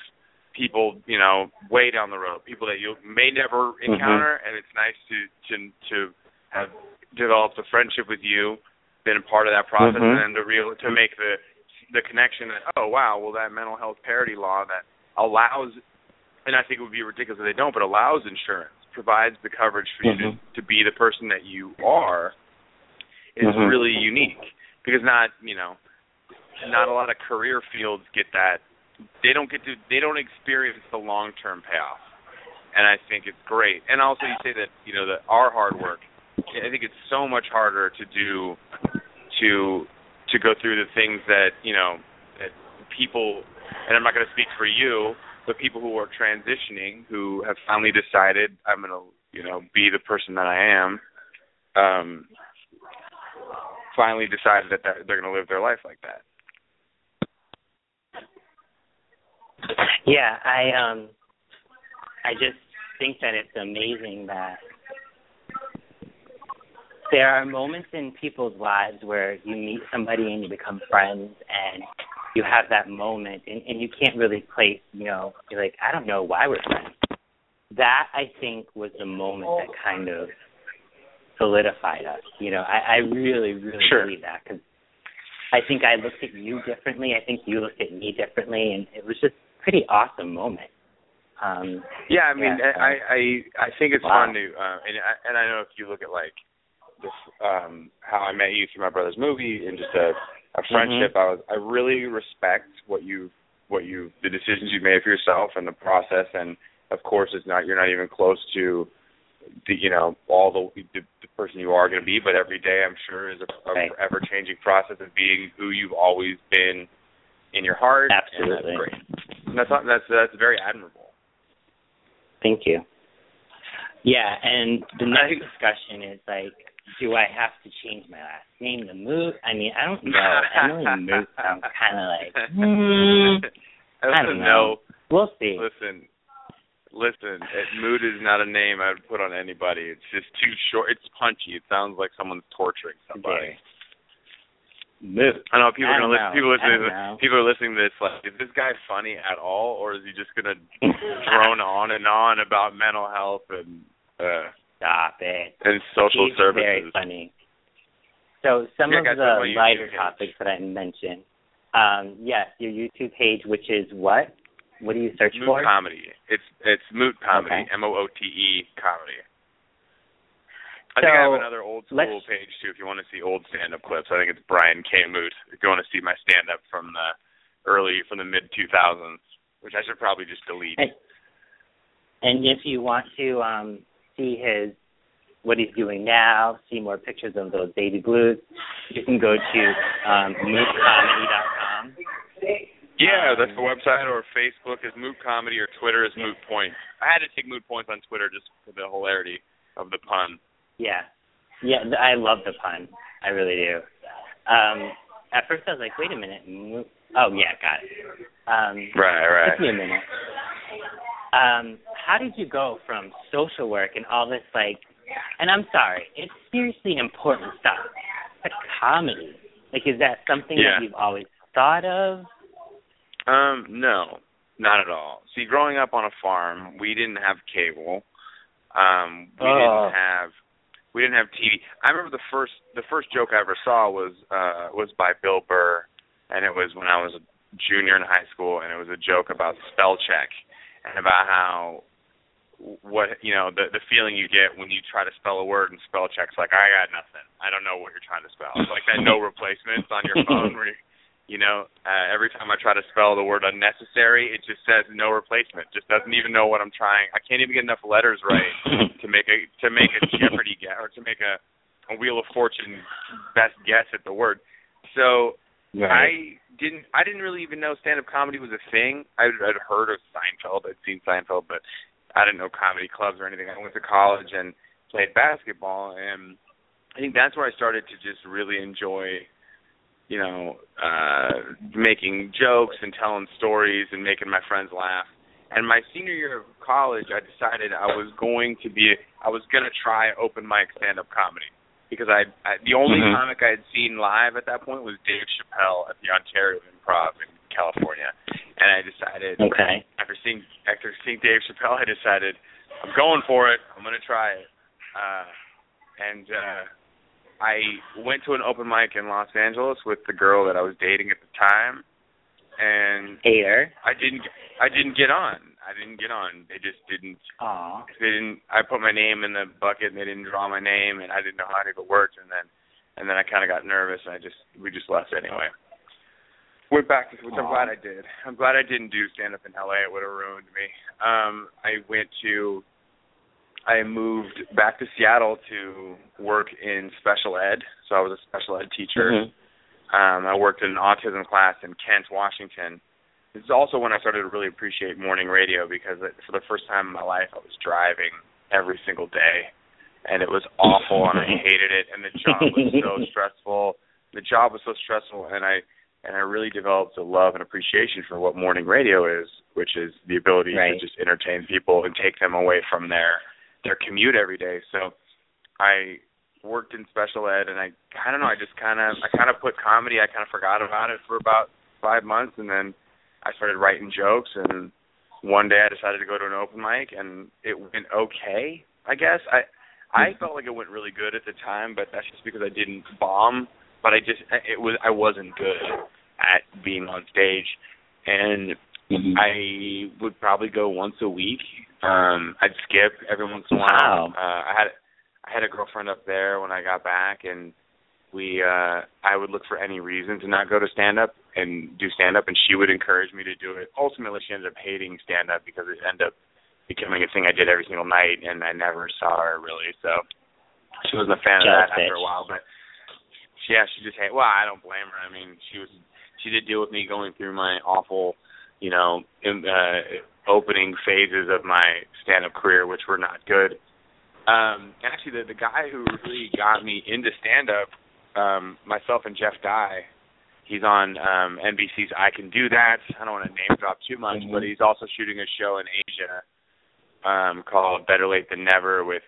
people, you know, way down the road, people that you may never encounter, mm-hmm. and it's nice to, to to have developed a friendship with you, been a part of that process, mm-hmm. and then to real to make the the connection that, oh, wow, well, that mental health parity law that allows, and I think it would be ridiculous if they don't, but allows insurance, provides the coverage for mm-hmm. you to, to be the person that you are, is mm-hmm. really unique, because not, you know, not a lot of career fields get that. They don't get to. They don't experience the long-term payoff, and I think it's great. And also, you say that you know that our hard work. I think it's so much harder to do to to go through the things that you know that people. And I'm not going to speak for you, but people who are transitioning, who have finally decided I'm going to you know be the person that I am. Um, finally decided that they're going to live their life like that. Yeah, I um, I just think that it's amazing that there are moments in people's lives where you meet somebody and you become friends and you have that moment and, and you can't really place, you know, you're like, I don't know why we're friends. That, I think, was the moment that kind of solidified us. You know, I, I really, really sure. believe that because I think I looked at you differently. I think you looked at me differently, and it was just a pretty awesome moment. Um, yeah, I mean, yeah, so. I, I I think it's wow. fun to, uh, and I, and I know if you look at like this, um, how I met you through my brother's movie and just a, a friendship. Mm-hmm. I was I really respect what you what you the decisions you've made for yourself and the process, and of course, it's not you're not even close to the you know all the the, the person you are going to be, but every day I'm sure is a, a right. ever changing process of being who you've always been in your heart. Absolutely, and that's great. And that's that's that's very admirable. Thank you. Yeah, and the next discussion is, like, do I have to change my last name to Moote? I mean, I don't know. Emily Moote sounds kind of like, hmm, I don't know. No. We'll see. Listen, listen, Moote is not a name I would put on anybody. It's just too short. It's punchy. It sounds like someone's torturing somebody. Okay. Moote. I know people are going to listen. People listening. To, people are listening to this. Like, is this guy funny at all, or is he just going to drone on and on about mental health and uh, stop it and social He's services? Very funny. So some yeah, of the lighter page. topics that I mentioned. Um, yes, your YouTube page, which is what? What do you search Moote for? Moote Comedy. It's it's Moote Comedy. Okay. M O O T E Comedy. I so, think I have another old school page, too, if you want to see old stand-up clips. I think it's Brian K. Moote, if you want to see my stand-up from the early, from the mid two thousands, which I should probably just delete. And, and if you want to um, see his, what he's doing now, see more pictures of those baby blues, you can go to um, moot comedy dot com. Yeah, that's the website, or Facebook is Moote Comedy, or Twitter is Moote Points. I had to take Moote Points on Twitter just for the hilarity of the pun. Yeah, yeah, I love the pun. I really do. Um, at first, I was like, "Wait a minute!" Oh, yeah, got it. Um, right, right. Give me a minute. Um, how did you go from social work and all this like? And I'm sorry, it's seriously important stuff. But comedy, like, is that something yeah. that you've always thought of? Um, no, not at all. See, growing up on a farm, we didn't have cable. Um, we oh. didn't have. We didn't have T V. I remember the first the first joke I ever saw was uh, was by Bill Burr, and it was when I was a junior in high school, and it was a joke about spell check and about how what you know the the feeling you get when you try to spell a word and spell check's like I got nothing. I don't know what you're trying to spell. It's like that no replacements on your phone where you, you know uh, every time I try to spell the word unnecessary, it just says no replacement. Just doesn't even know what I'm trying. I can't even get enough letters right. To make a to make a Jeopardy guess or to make a, a Wheel of Fortune best guess at the word, so right. I didn't I didn't really even know stand up comedy was a thing. I'd, I'd heard of Seinfeld, I'd seen Seinfeld, but I didn't know comedy clubs or anything. I went to college and played basketball, and I think that's where I started to just really enjoy, you know, uh, making jokes and telling stories and making my friends laugh. And my senior year of college, I decided I was going to be, I was going to try open mic stand-up comedy. Because I, I the only mm-hmm. comic I had seen live at that point was Dave Chappelle at the Ontario Improv in California. And I decided, okay. after seeing after seeing Dave Chappelle, I decided, I'm going for it. I'm going to try it. Uh, and uh, I went to an open mic in Los Angeles with the girl that I was dating at the time. And Air. I didn't. I didn't get on. I didn't get on. They just didn't. Aww. They didn't. I put my name in the bucket, and they didn't draw my name, and I didn't know how any of it worked. And then, and then I kind of got nervous, and I just we just left anyway. Went back, which Aww. I'm glad I did. I'm glad I didn't do stand up in L A. It would have ruined me. Um, I went to. I moved back to Seattle to work in special ed. So I was a special ed teacher. Mm-hmm. Um, I worked in an autism class in Kent, Washington. This is also when I started to really appreciate morning radio because it, for the first time in my life, I was driving every single day, and it was awful, and I hated it, and the job was so stressful. The job was so stressful, and I and I really developed a love and appreciation for what morning radio is, which is the ability right. to just entertain people and take them away from their their commute every day. So I... worked in special ed, and I, I don't know, I just kind of, I kind of put comedy, I kind of forgot about it for about five months, and then I started writing jokes, and one day I decided to go to an open mic, and it went okay, I guess. I I felt like it went really good at the time, but that's just because I didn't bomb. but I just it was I wasn't good at being on stage, and mm-hmm. I would probably go once a week. Um, I'd skip every once in a while. Wow. Uh, I had I had a girlfriend up there when I got back, and we uh, I would look for any reason to not go to stand up and do stand up, and she would encourage me to do it. Ultimately, she ended up hating stand up because it ended up becoming a thing I did every single night, and I never saw her really. So she wasn't a fan of that after a while, but she, yeah, she just hated. Well, I don't blame her. I mean, she was she did deal with me going through my awful, you know, in, uh, opening phases of my stand-up career, which were not good. Um, actually, the, the guy who really got me into stand-up, um, myself and Jeff Dye. He's on um, N B C's I Can Do That. I don't want to name drop too much, mm-hmm. but he's also shooting a show in Asia. Um, called Better Late Than Never with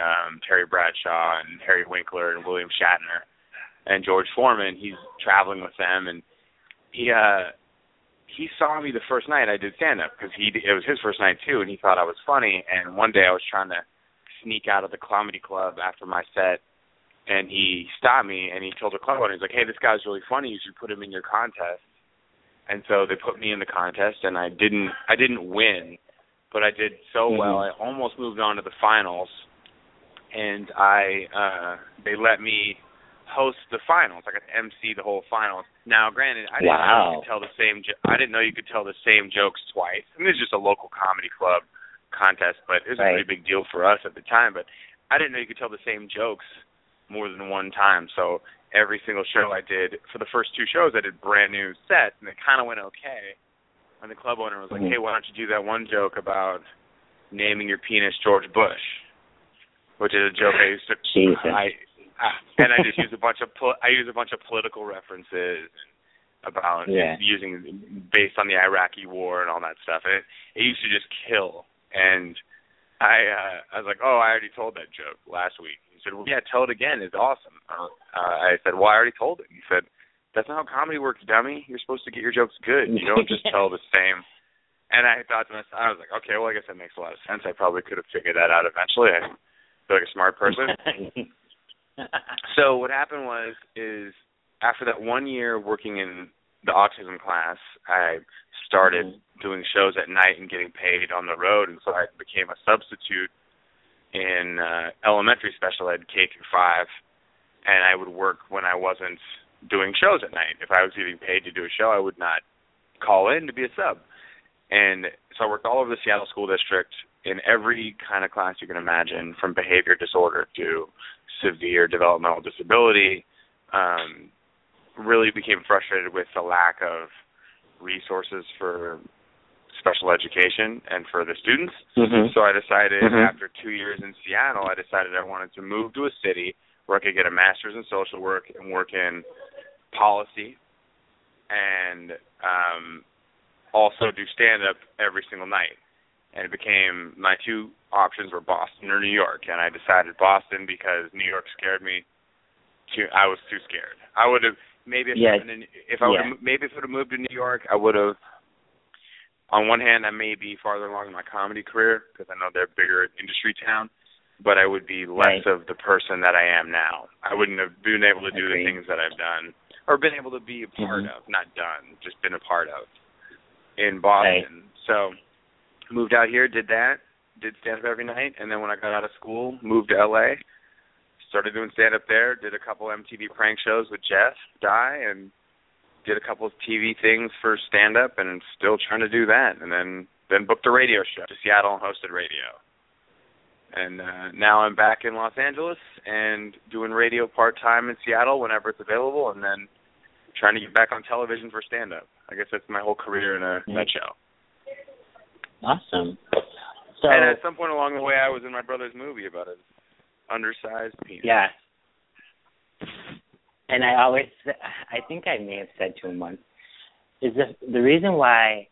um, Terry Bradshaw and Harry Winkler and William Shatner and George Foreman. He's traveling with them, and he uh, he saw me the first night I did stand-up because he it was his first night too, and he thought I was funny. And one day I was trying to sneak out of the comedy club after my set, and he stopped me, and he told the club owner, he's like, hey, this guy's really funny. You should put him in your contest. And so they put me in the contest, and I didn't I didn't win. But I did so well, I almost moved on to the finals, and I uh, they let me host the finals. I got to M C the whole finals. Now, granted, I didn't wow. know you could tell the same. Jo- I didn't know you could tell the same jokes twice. I mean, it's just a local comedy club contest, but it was right. a really big deal for us at the time. But I didn't know you could tell the same jokes more than one time. So every single show I did for the first two shows, I did brand new sets, and it kind of went okay. And the club owner was like, hey, why don't you do that one joke about naming your penis George Bush, which is a joke I used to – I, I, and I just use a bunch of pol- I use a bunch of political references about yeah. using based on the Iraqi war and all that stuff. And it, it used to just kill. And I uh, I was like, oh, I already told that joke last week. He said, well, yeah, tell it again. It's awesome. Uh, I said, well, I already told it. He said, that's not how comedy works, dummy. You're supposed to get your jokes good. You don't just tell the same. And I thought to myself, I was like, okay, well, I guess that makes a lot of sense. I probably could have figured that out eventually. I feel like a smart person. So what happened was, is after that one year working in the autism class, I started mm-hmm. doing shows at night and getting paid on the road. And so I became a substitute in uh, elementary special ed, K through five. And I would work when I wasn't doing shows at night. If I was getting paid to do a show, I would not call in to be a sub. And so I worked all over the Seattle school district in every kind of class you can imagine, from behavior disorder to severe developmental disability. Um, really became frustrated with the lack of resources for special education and for the students. Mm-hmm. So I decided mm-hmm. after two years in Seattle, I decided I wanted to move to a city where I could get a master's in social work and work in policy, and um, also do stand-up every single night. And it became, my two options were Boston or New York, and I decided Boston because New York scared me. Too, I was too scared. I would have, maybe if, yeah. if I would yeah. maybe if I would have moved to New York, I would have, on one hand, I may be farther along in my comedy career because I know they're a bigger industry town, but I would be less right. of the person that I am now. I wouldn't have been able to do Agreed. the things that I've done, or been able to be a part mm-hmm. of, not done, just been a part of, in Boston. Right. So moved out here, did that, did stand-up every night, and then when I got out of school, moved to L A, started doing stand-up there, did a couple M T V prank shows with Jeff Dye, and did a couple of T V things for stand-up, and still trying to do that, and then, then booked a radio show to Seattle and hosted radio. And uh, now I'm back in Los Angeles and doing radio part-time in Seattle whenever it's available, and then trying to get back on television for stand-up. I guess that's my whole career in a mm-hmm. nutshell. Awesome. So, and at some point along the way, I was in my brother's movie about an undersized penis. Yeah. And I always, I think I may have said to him once, is the, the reason why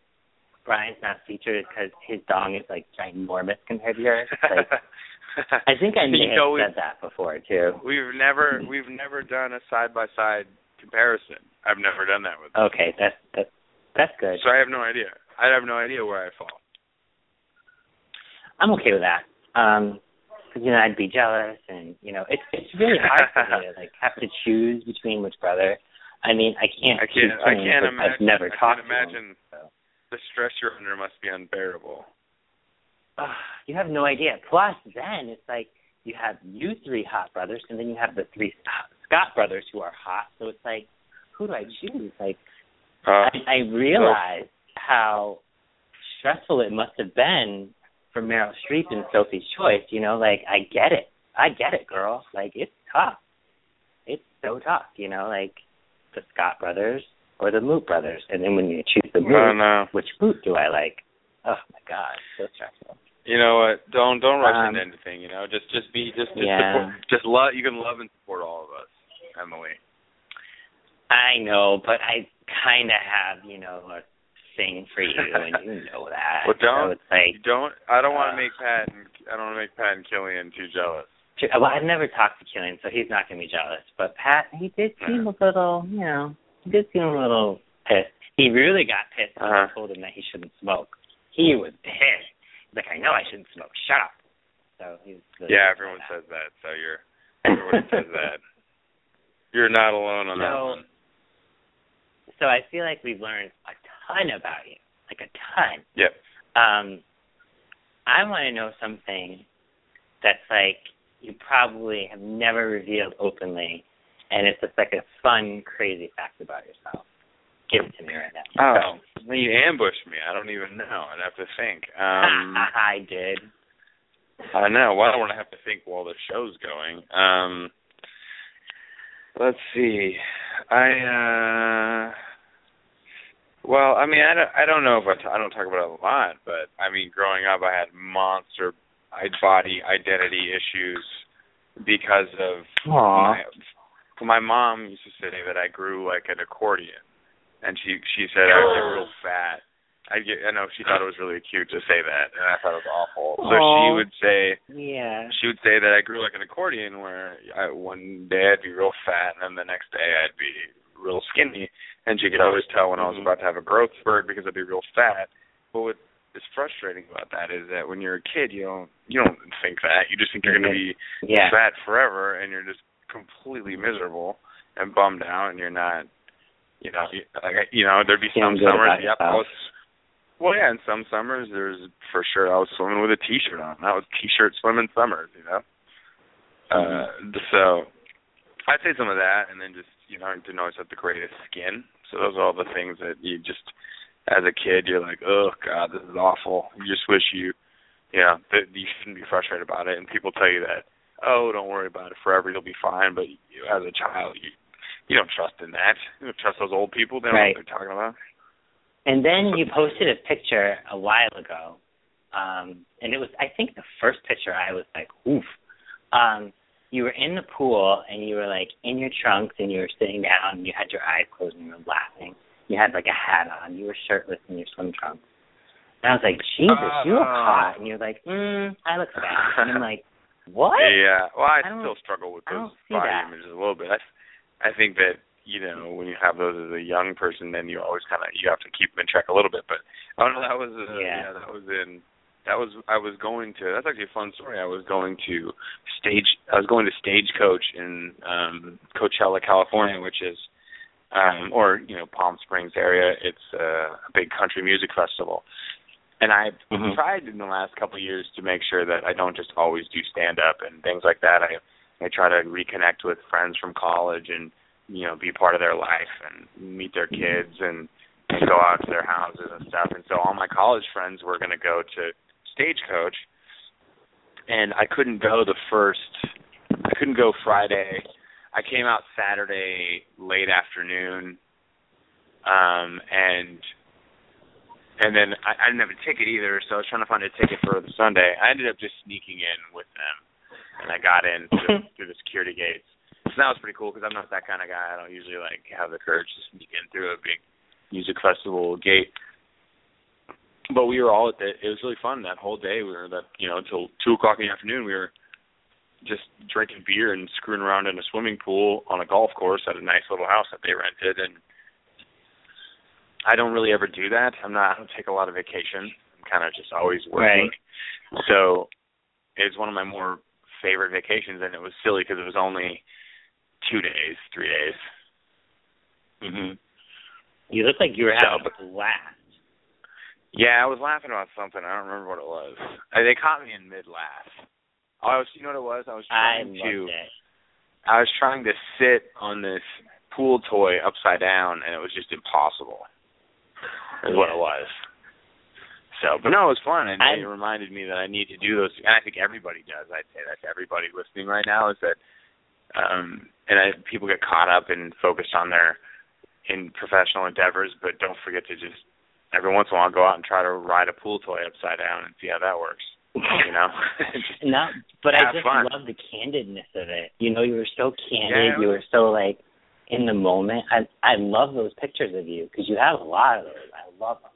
Brian's not featured is because his dong is, like, ginormous compared to yours. Like, I think I may have know, said that before, too. We've never we've never done a side-by-side comparison. I've never done that with them. Okay, that's, that's, that's good. So I have no idea. I have no idea where I fall. I'm okay with that. Um, you know, I'd be jealous, and, you know, it's it's really hard for me to, like, have to choose between which brother. I mean, I can't I can't, choose I can't imagine, I've never I talked can't imagine him, so. The stress you're under must be unbearable. Uh, you have no idea. Plus, then, it's like you have you three hot brothers, and then you have the three Scott brothers who are hot, so it's like, who do I choose? Like, uh, I, I realized oh. how stressful it must have been for Meryl Streep and Sophie's Choice, you know, like, I get it. I get it, girl. Like, it's tough. It's so tough, you know, like, the Scott brothers or the Moote brothers. And then when you choose the Moote, no, no. which Moote do I like? Oh, my God, so stressful. You know what? Don't don't rush um, into anything, you know. Just just be, just, just yeah. support. Just love, you can love and support all of us, Emily. I know, but I kind of have, you know, a thing for you, and you know that. Well, don't, so it's like, don't, I don't uh, want to make Pat and, I don't want to make Pat and Cillian too jealous. Well, I've never talked to Cillian, so he's not going to be jealous. But Pat, he did seem a little, you know, he did seem a little pissed. He really got pissed when uh-huh. I told him that he shouldn't smoke. He was pissed. He's like, I know I shouldn't smoke. Shut up. So he was really yeah, everyone says that. So you're, everyone says that. You're not alone on so, that one. So I feel like we've learned a ton about you, like a ton. Yep. Um, I want to know something that's like you probably have never revealed openly, and it's just like a fun, crazy fact about yourself. Give it to me right now. Oh, so, well, you ambushed me. I don't even know. I'd have to think. Um, I did. I know. Well, I don't want to have to think while the show's going. Um, let's see. I. Uh, Well, I mean, I don't, I don't know if I, t- I don't talk about it a lot, but, I mean, growing up, I had monster body identity issues because of my, my mom used to say that I grew like an accordion, and she, she said I was like, real fat. I, get, I know she thought it was really cute to say that, and I thought it was awful. Aww. So she would say, yeah. she would say that I grew like an accordion, where I, one day I'd be real fat, and then the next day I'd be real skinny. And she could always tell when I was about to have a growth spurt because I'd be real fat. But what is frustrating about that is that when you're a kid, you don't you don't think that. You just think you're going to be yeah. fat forever, and you're just completely miserable and bummed out, and you're not, you know, like you know, there'd be some summers. Yep, I was, well, yeah, and some summers there's for sure I was swimming with a t-shirt on. That was t-shirt swimming summers, you know. Mm-hmm. Uh, so I'd say some of that, and then just. You know, I didn't always have the greatest skin. So those are all the things that you just, as a kid, you're like, oh, God, this is awful. You just wish you, you know, that you shouldn't be frustrated about it. And people tell you that, oh, don't worry about it forever. You'll be fine. But you, as a child, you you don't trust in that. You don't trust those old people. They don't right. know what they're talking about. And then you posted a picture a while ago. Um, and it was, I think, the first picture I was like, oof. Um You were in the pool, and you were, like, in your trunks, and you were sitting down, and you had your eyes closed, and you were laughing. You had, like, a hat on. You were shirtless in your swim trunks. And I was like, Jesus, uh, you look hot. And you're like, mm, I look fat. And I'm like, what? Yeah, well, I, I still struggle with those body that. images a little bit. I, I think that, you know, when you have those as a young person, then you always kind of, you have to keep them in check a little bit. But, oh, no, that was, uh, yeah. yeah, that was in... That was I was going to. That's actually a fun story. I was going to stage. I was going to Stagecoach in um, Coachella, California, which is, um, or you know, Palm Springs area. It's uh, a big country music festival, and I mm-hmm. tried in the last couple of years to make sure that I don't just always do stand up and things like that. I I try to reconnect with friends from college and you know be part of their life and meet their kids and, and go out to their houses and stuff. And so all my college friends were going to go to Stagecoach, and I couldn't go the first, I couldn't go Friday, I came out Saturday late afternoon, um, and and then I, I didn't have a ticket either, so I was trying to find a ticket for the Sunday. I ended up just sneaking in with them, and I got in through, through the security gates, so that was pretty cool, because I'm not that kind of guy. I don't usually like have the courage to sneak in through a big music festival gate. But we were all at the, it was really fun that whole day. We were, that you know, until two o'clock in the afternoon, we were just drinking beer and screwing around in a swimming pool on a golf course at a nice little house that they rented. And I don't really ever do that. I'm not, I don't take a lot of vacation. I'm kind of just always working. Right. So it's one of my more favorite vacations, and it was silly because it was only two days, three days. Mm-hmm. You look like you were having so, a blast. Yeah, I was laughing about something. I don't remember what it was. I, they caught me in mid-laugh. Oh, I was, you know what it was? I was trying I to. That. I was trying to sit on this pool toy upside down, and it was just impossible. Is yeah. what it was. So, but no, it was fun, and it reminded me that I need to do those. And I think everybody does. I'd say that to everybody listening right now is that, um, and I, people get caught up and focused on their in professional endeavors, but don't forget to just every once in a while go out and try to ride a pool toy upside down and see how that works. You know? No, but I just fun. love the candidness of it. You know, you were so candid. Yeah. You were so like in the moment. I I love those pictures of you because you have a lot of those. I love them.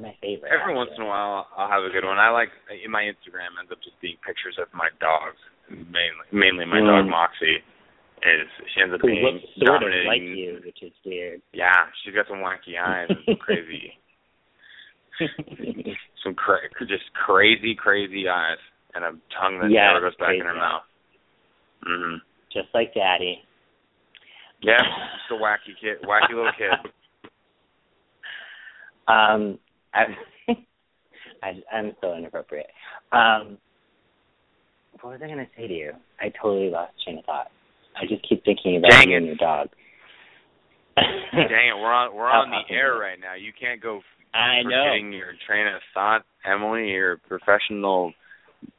My favorite. Every once in a while, I'll have a good one. I like, in my Instagram, ends up just being pictures of my dogs, mainly. Mainly my mm. dog, Moxie, is, she ends up being looks sort of like you, which is weird. Yeah, she's got some wacky eyes and some crazy, some cra- just crazy, crazy eyes, and a tongue that yeah, never goes back crazy. in her mouth. Mm-hmm. Just like Daddy. Yeah, just a wacky kid, wacky little kid. Um... I, I'm so inappropriate. Um, what was I going to say to you? I totally lost train of thought. I just keep thinking about Dang you it. and your dog. Dang it, we're on we're on the air it. right now. You can't go I forgetting know. your train of thought, Emily. You're a professional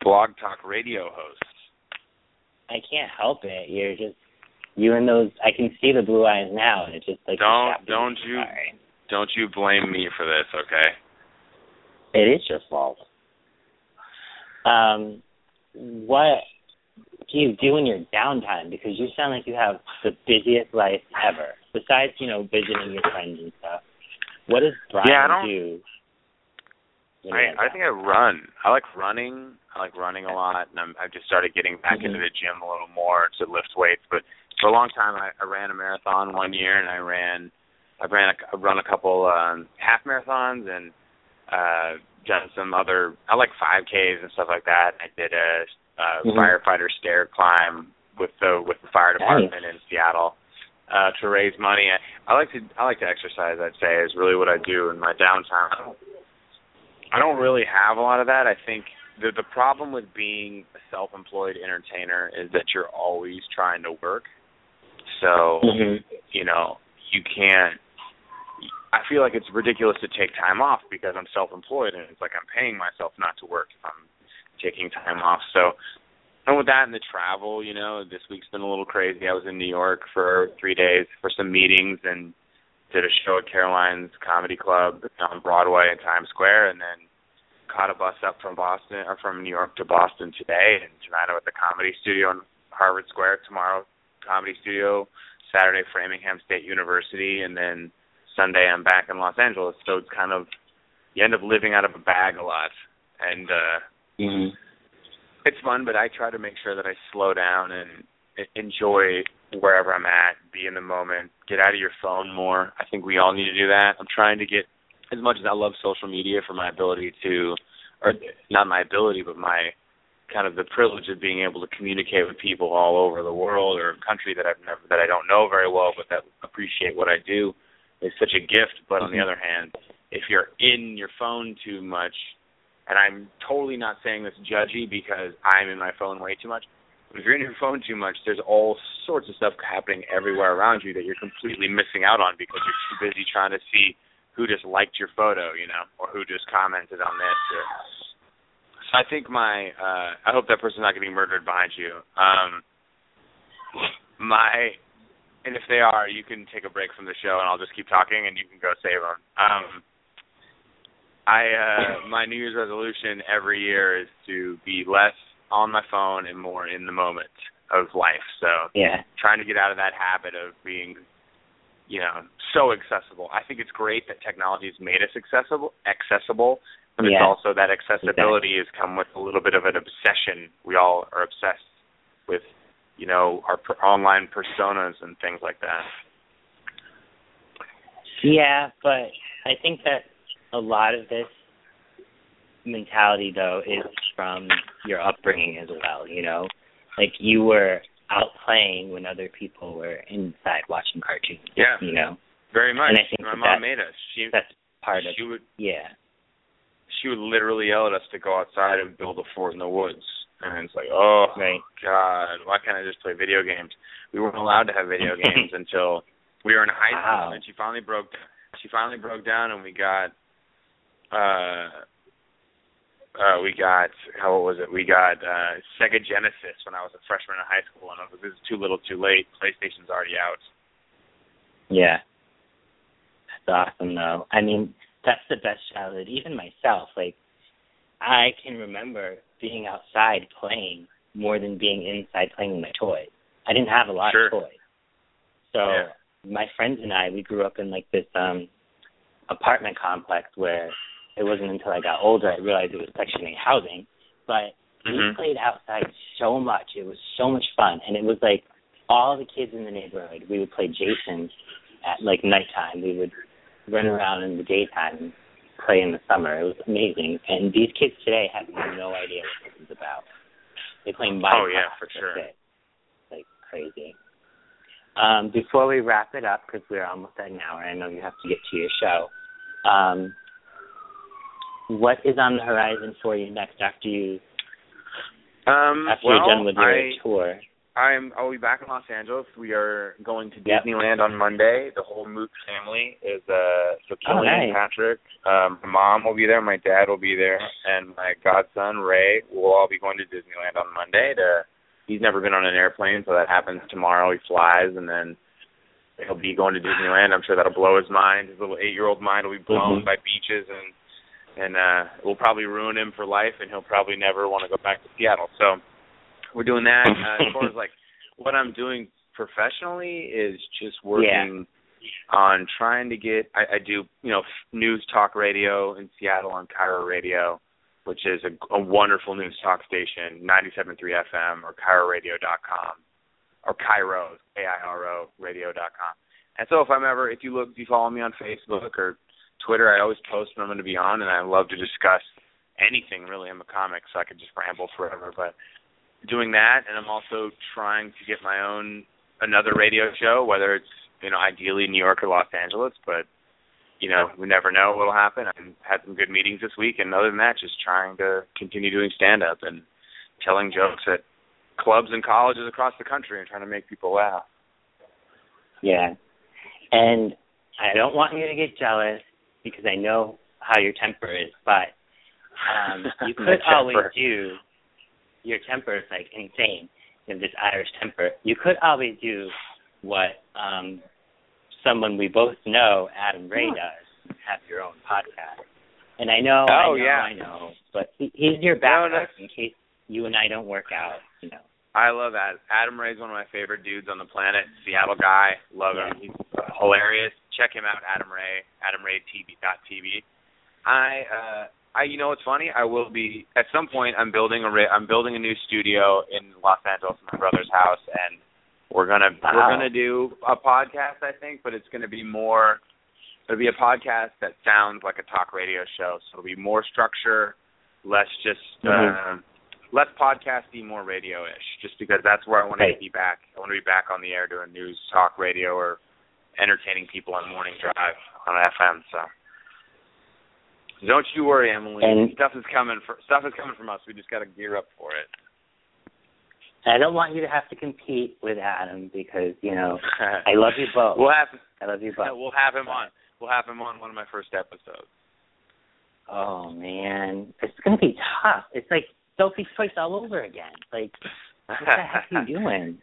blog talk radio host. I can't help it. You're just you and those. I can see the blue eyes now, and it's just like don't don't you don't you blame me for this, okay? It is your fault. Um, what do you do in your downtime? Because you sound like you have the busiest life ever. Besides, you know, visiting your friends and stuff. What does Brian yeah, I don't, do? I, I think I run. I like running. I like running a lot. And I'm, I've just started getting back mm-hmm. into the gym a little more to lift weights. But for a long time, I, I ran a marathon one year, and I ran, I ran a, I run a couple um, half marathons and. Uh, done some other, I like five Ks and stuff like that. I did a, a mm-hmm. firefighter stair climb with the with the fire department nice. in Seattle uh, to raise money. I, I like to I like to exercise. I'd say is really what I do in my downtime. I don't really have a lot of that. I think the the problem with being a self-employed entertainer is that you're always trying to work. So mm-hmm. you know you can't. I feel like it's ridiculous to take time off because I'm self-employed, and it's like I'm paying myself not to work if I'm taking time off. So, and with that and the travel, you know, this week's been a little crazy. I was in New York for three days for some meetings and did a show at Caroline's Comedy Club on Broadway in Times Square, and then caught a bus up from Boston or from New York to Boston today, and tonight I'm at the Comedy Studio in Harvard Square, tomorrow Comedy Studio, Saturday Framingham State University, and then Sunday I'm back in Los Angeles, so it's kind of, you end up living out of a bag a lot, and uh, mm-hmm. it's fun, but I try to make sure that I slow down and enjoy wherever I'm at, be in the moment, get out of your phone more. I think we all need to do that. I'm trying to get, as much as I love social media for my ability to, or not my ability, but my kind of the privilege of being able to communicate with people all over the world or a country that I've never, that I don't know very well, but that appreciate what I do. It's such a gift, but on the other hand, if you're in your phone too much, and I'm totally not saying this judgy because I'm in my phone way too much, but if you're in your phone too much, there's all sorts of stuff happening everywhere around you that you're completely missing out on because you're too busy trying to see who just liked your photo, you know, or who just commented on this. Or... So I think my, uh, I hope that person's not getting murdered behind you. Um, my... And if they are, you can take a break from the show, and I'll just keep talking, and you can go save them. Um, I uh, my New Year's resolution every year is to be less on my phone and more in the moment of life. So yeah. trying to get out of that habit of being, you know, so accessible. I think it's great that technology has made us accessible, accessible, but yeah. it's also that accessibility exactly. has come with a little bit of an obsession. We all are obsessed with. You know, our per- online personas and things like that. Yeah, but I think that a lot of this mentality, though, is from your upbringing as well, you know? like you were out playing when other people were inside watching cartoons. Yeah, you know, very much. And I think my that mom made us. She, that's part she of. Would, yeah, she would literally yell at us to go outside and build a fort in the woods. And it's like, oh, right. God, why can't I just play video games? We weren't allowed to have video games until we were in high school. Wow. And she finally broke. She finally broke down, and we got. Uh, Uh, we got, how was it? We got uh, Sega Genesis when I was a freshman in high school, and I was like, this is too little, too late. PlayStation's already out. Yeah. That's awesome, though. I mean, that's the best childhood. Even myself, like, I can remember being outside playing more than being inside playing with my toys. I didn't have a lot sure. of toys. So yeah. my friends and I, we grew up in, like, this um, apartment complex where... It wasn't until I got older I realized it was Section eight housing. But mm-hmm. we played outside so much. It was so much fun. And it was like all the kids in the neighborhood. We would play Jason at like nighttime. We would run around in the daytime and play in the summer. It was amazing. And these kids today have no idea what this is about. They play Minecraft. Oh, yeah, for sure. Like crazy. Um, before we wrap it up, because we're almost at an hour, I know you have to get to your show. Um, What is on the horizon for you next after you um, after well, you're done with your I, tour? I'm I'll be back in Los Angeles. We are going to Disneyland yep. on Monday. The whole Moote family is uh so Cillian, oh, nice. Patrick, um, my mom will be there, my dad will be there, and my godson Ray will all be going to Disneyland on Monday. To he's never been on an airplane, so that happens tomorrow. He flies and then he'll be going to Disneyland. I'm sure that'll blow his mind. His little eight year old mind will be blown mm-hmm. by beaches and. And uh, we'll probably ruin him for life, and he'll probably never want to go back to Seattle. So we're doing that. Uh, as far as, like, what I'm doing professionally is just working yeah. on trying to get – I do, you know, news talk radio in Seattle on Kiro Radio, which is a, a wonderful news talk station, ninety-seven point three F M or Kiro Radio dot com or Kiro, K I R O, radio dot com. And so if I'm ever – if you look, if you follow me on Facebook or – Twitter, I always post when I'm going to be on, and I love to discuss anything, really. I'm a comic, so I could just ramble forever. But doing that, and I'm also trying to get my own, another radio show, whether it's, you know, ideally New York or Los Angeles. But, you know, we never know what will happen. I've had some good meetings this week, and other than that, just trying to continue doing stand-up and telling jokes at clubs and colleges across the country and trying to make people laugh. Yeah. And I don't want you to get jealous, because I know how your temper is, but um, you could always do, your temper is like insane, you have this Irish temper. You could always do what um, someone we both know, Adam Ray, does, have your own podcast. And I know, oh, I know, yeah. I know, but he, he's your backup no, in case you and I don't work out, you know. I love Adam. Adam Ray's one of my favorite dudes on the planet, Seattle guy, love yeah. him, he's hilarious. Check him out, Adam Ray, adam ray t v dot t v. I, uh, I, you know, it's funny. I will be at some point. I'm building a, I'm building a new studio in Los Angeles, at my brother's house, and we're gonna, wow. we're gonna do a podcast, I think, but it's gonna be more. It'll be a podcast that sounds like a talk radio show, so it'll be more structure, less just, mm-hmm. uh, less podcasty, more radio-ish. Just because that's where I want right. to be back. I want to be back on the air doing news, talk radio, or entertaining people on Morning Drive on F M. So don't you worry, Emily. And stuff is coming for, stuff is coming from us. We just got to gear up for it. I don't want you to have to compete with Adam because, you know, I love you both. We'll have, I love you both. We'll have him but, on. We'll have him on one of my first episodes. Oh, man. It's going to be tough. It's like Sophie's Choice all over again. Like, what the heck are you doing?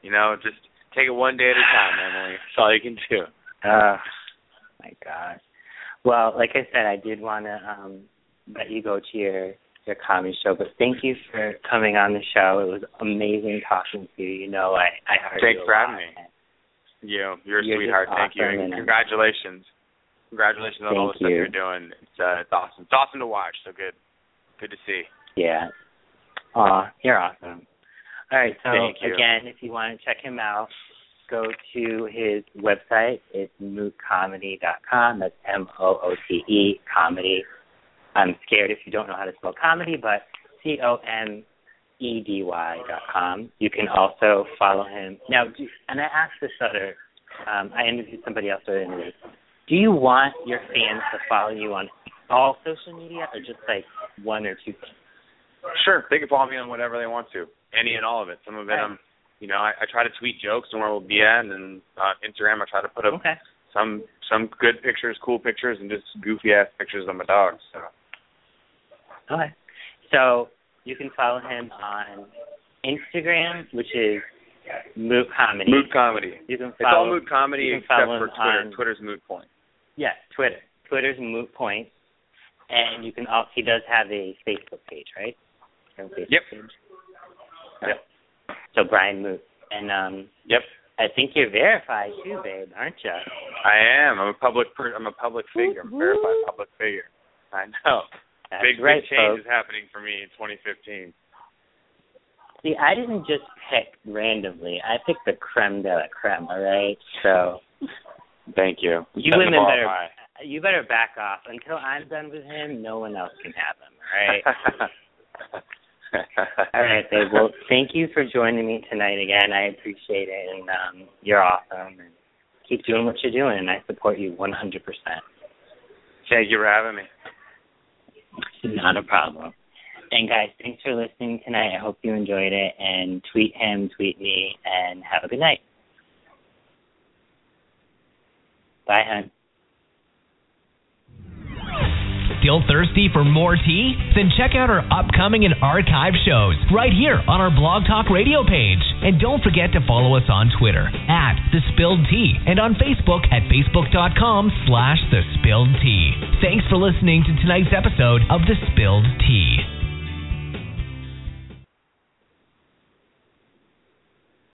You know, just... take it one day at a time, Emily. That's all you can do. Uh, my gosh. Well, like I said, I did want to um, let you go to your, your comedy show, but thank you for coming on the show. It was amazing talking to you. You know, I, I heard Thanks you for having me. You, you're a you're sweetheart. Thank awesome you. And congratulations. Congratulations on all the stuff you're doing. It's, uh, it's awesome. It's awesome to watch. So good. Good to see. Yeah. Aw, you're awesome. All right, so again, if you want to check him out, go to his website. It's moot comedy dot com. That's M O O T E, comedy. I'm scared if you don't know how to spell comedy, but C O M M O O T E D Y dot com. You can also follow him. Now, do, and I asked this other, um, I interviewed somebody else that I interviewed. Do you want your fans to follow you on all social media or just like one or two things? Sure. They can follow me on whatever they want to, any and all of it. Some of it, I'm, you know, I, I try to tweet jokes and where we'll be at, and uh, Instagram I try to put up okay. some some good pictures, cool pictures, and just goofy-ass pictures of my dog. So. Okay. So you can follow him on Instagram, which is Moote Comedy. Moote Comedy. You can follow, it's all Moote Comedy except for Twitter. On, Twitter's Moote Points. Yeah, Twitter. Twitter's Moote Points. And you can also, he does have a Facebook page, right? Facebook yep. Page. Yep. So Brian Moote. And um, yep. I think you're verified too, babe, aren't you? I am. I'm a public. Per- I'm a public figure. I'm a verified public figure. I know. That's big right, big change folks. Is happening for me in twenty fifteen. See, I didn't just pick randomly. I picked the creme de la creme. All right. So. Thank you. You women better. High. You better back off. Until I'm done with him, no one else can have him. All right. All right, babe. Well, thank you for joining me tonight again. I appreciate it, and um, you're awesome. And keep doing what you're doing, and I support you one hundred percent. Thank you for having me. Not a problem. And, guys, thanks for listening tonight. I hope you enjoyed it, and tweet him, tweet me, and have a good night. Bye, hon. Still thirsty for more tea? Then check out our upcoming and archive shows right here on our Blog Talk Radio page. And don't forget to follow us on Twitter at TheSpilledTea and on Facebook at facebook.com slash TheSpilledTea. Thanks for listening to tonight's episode of The Spilled Tea.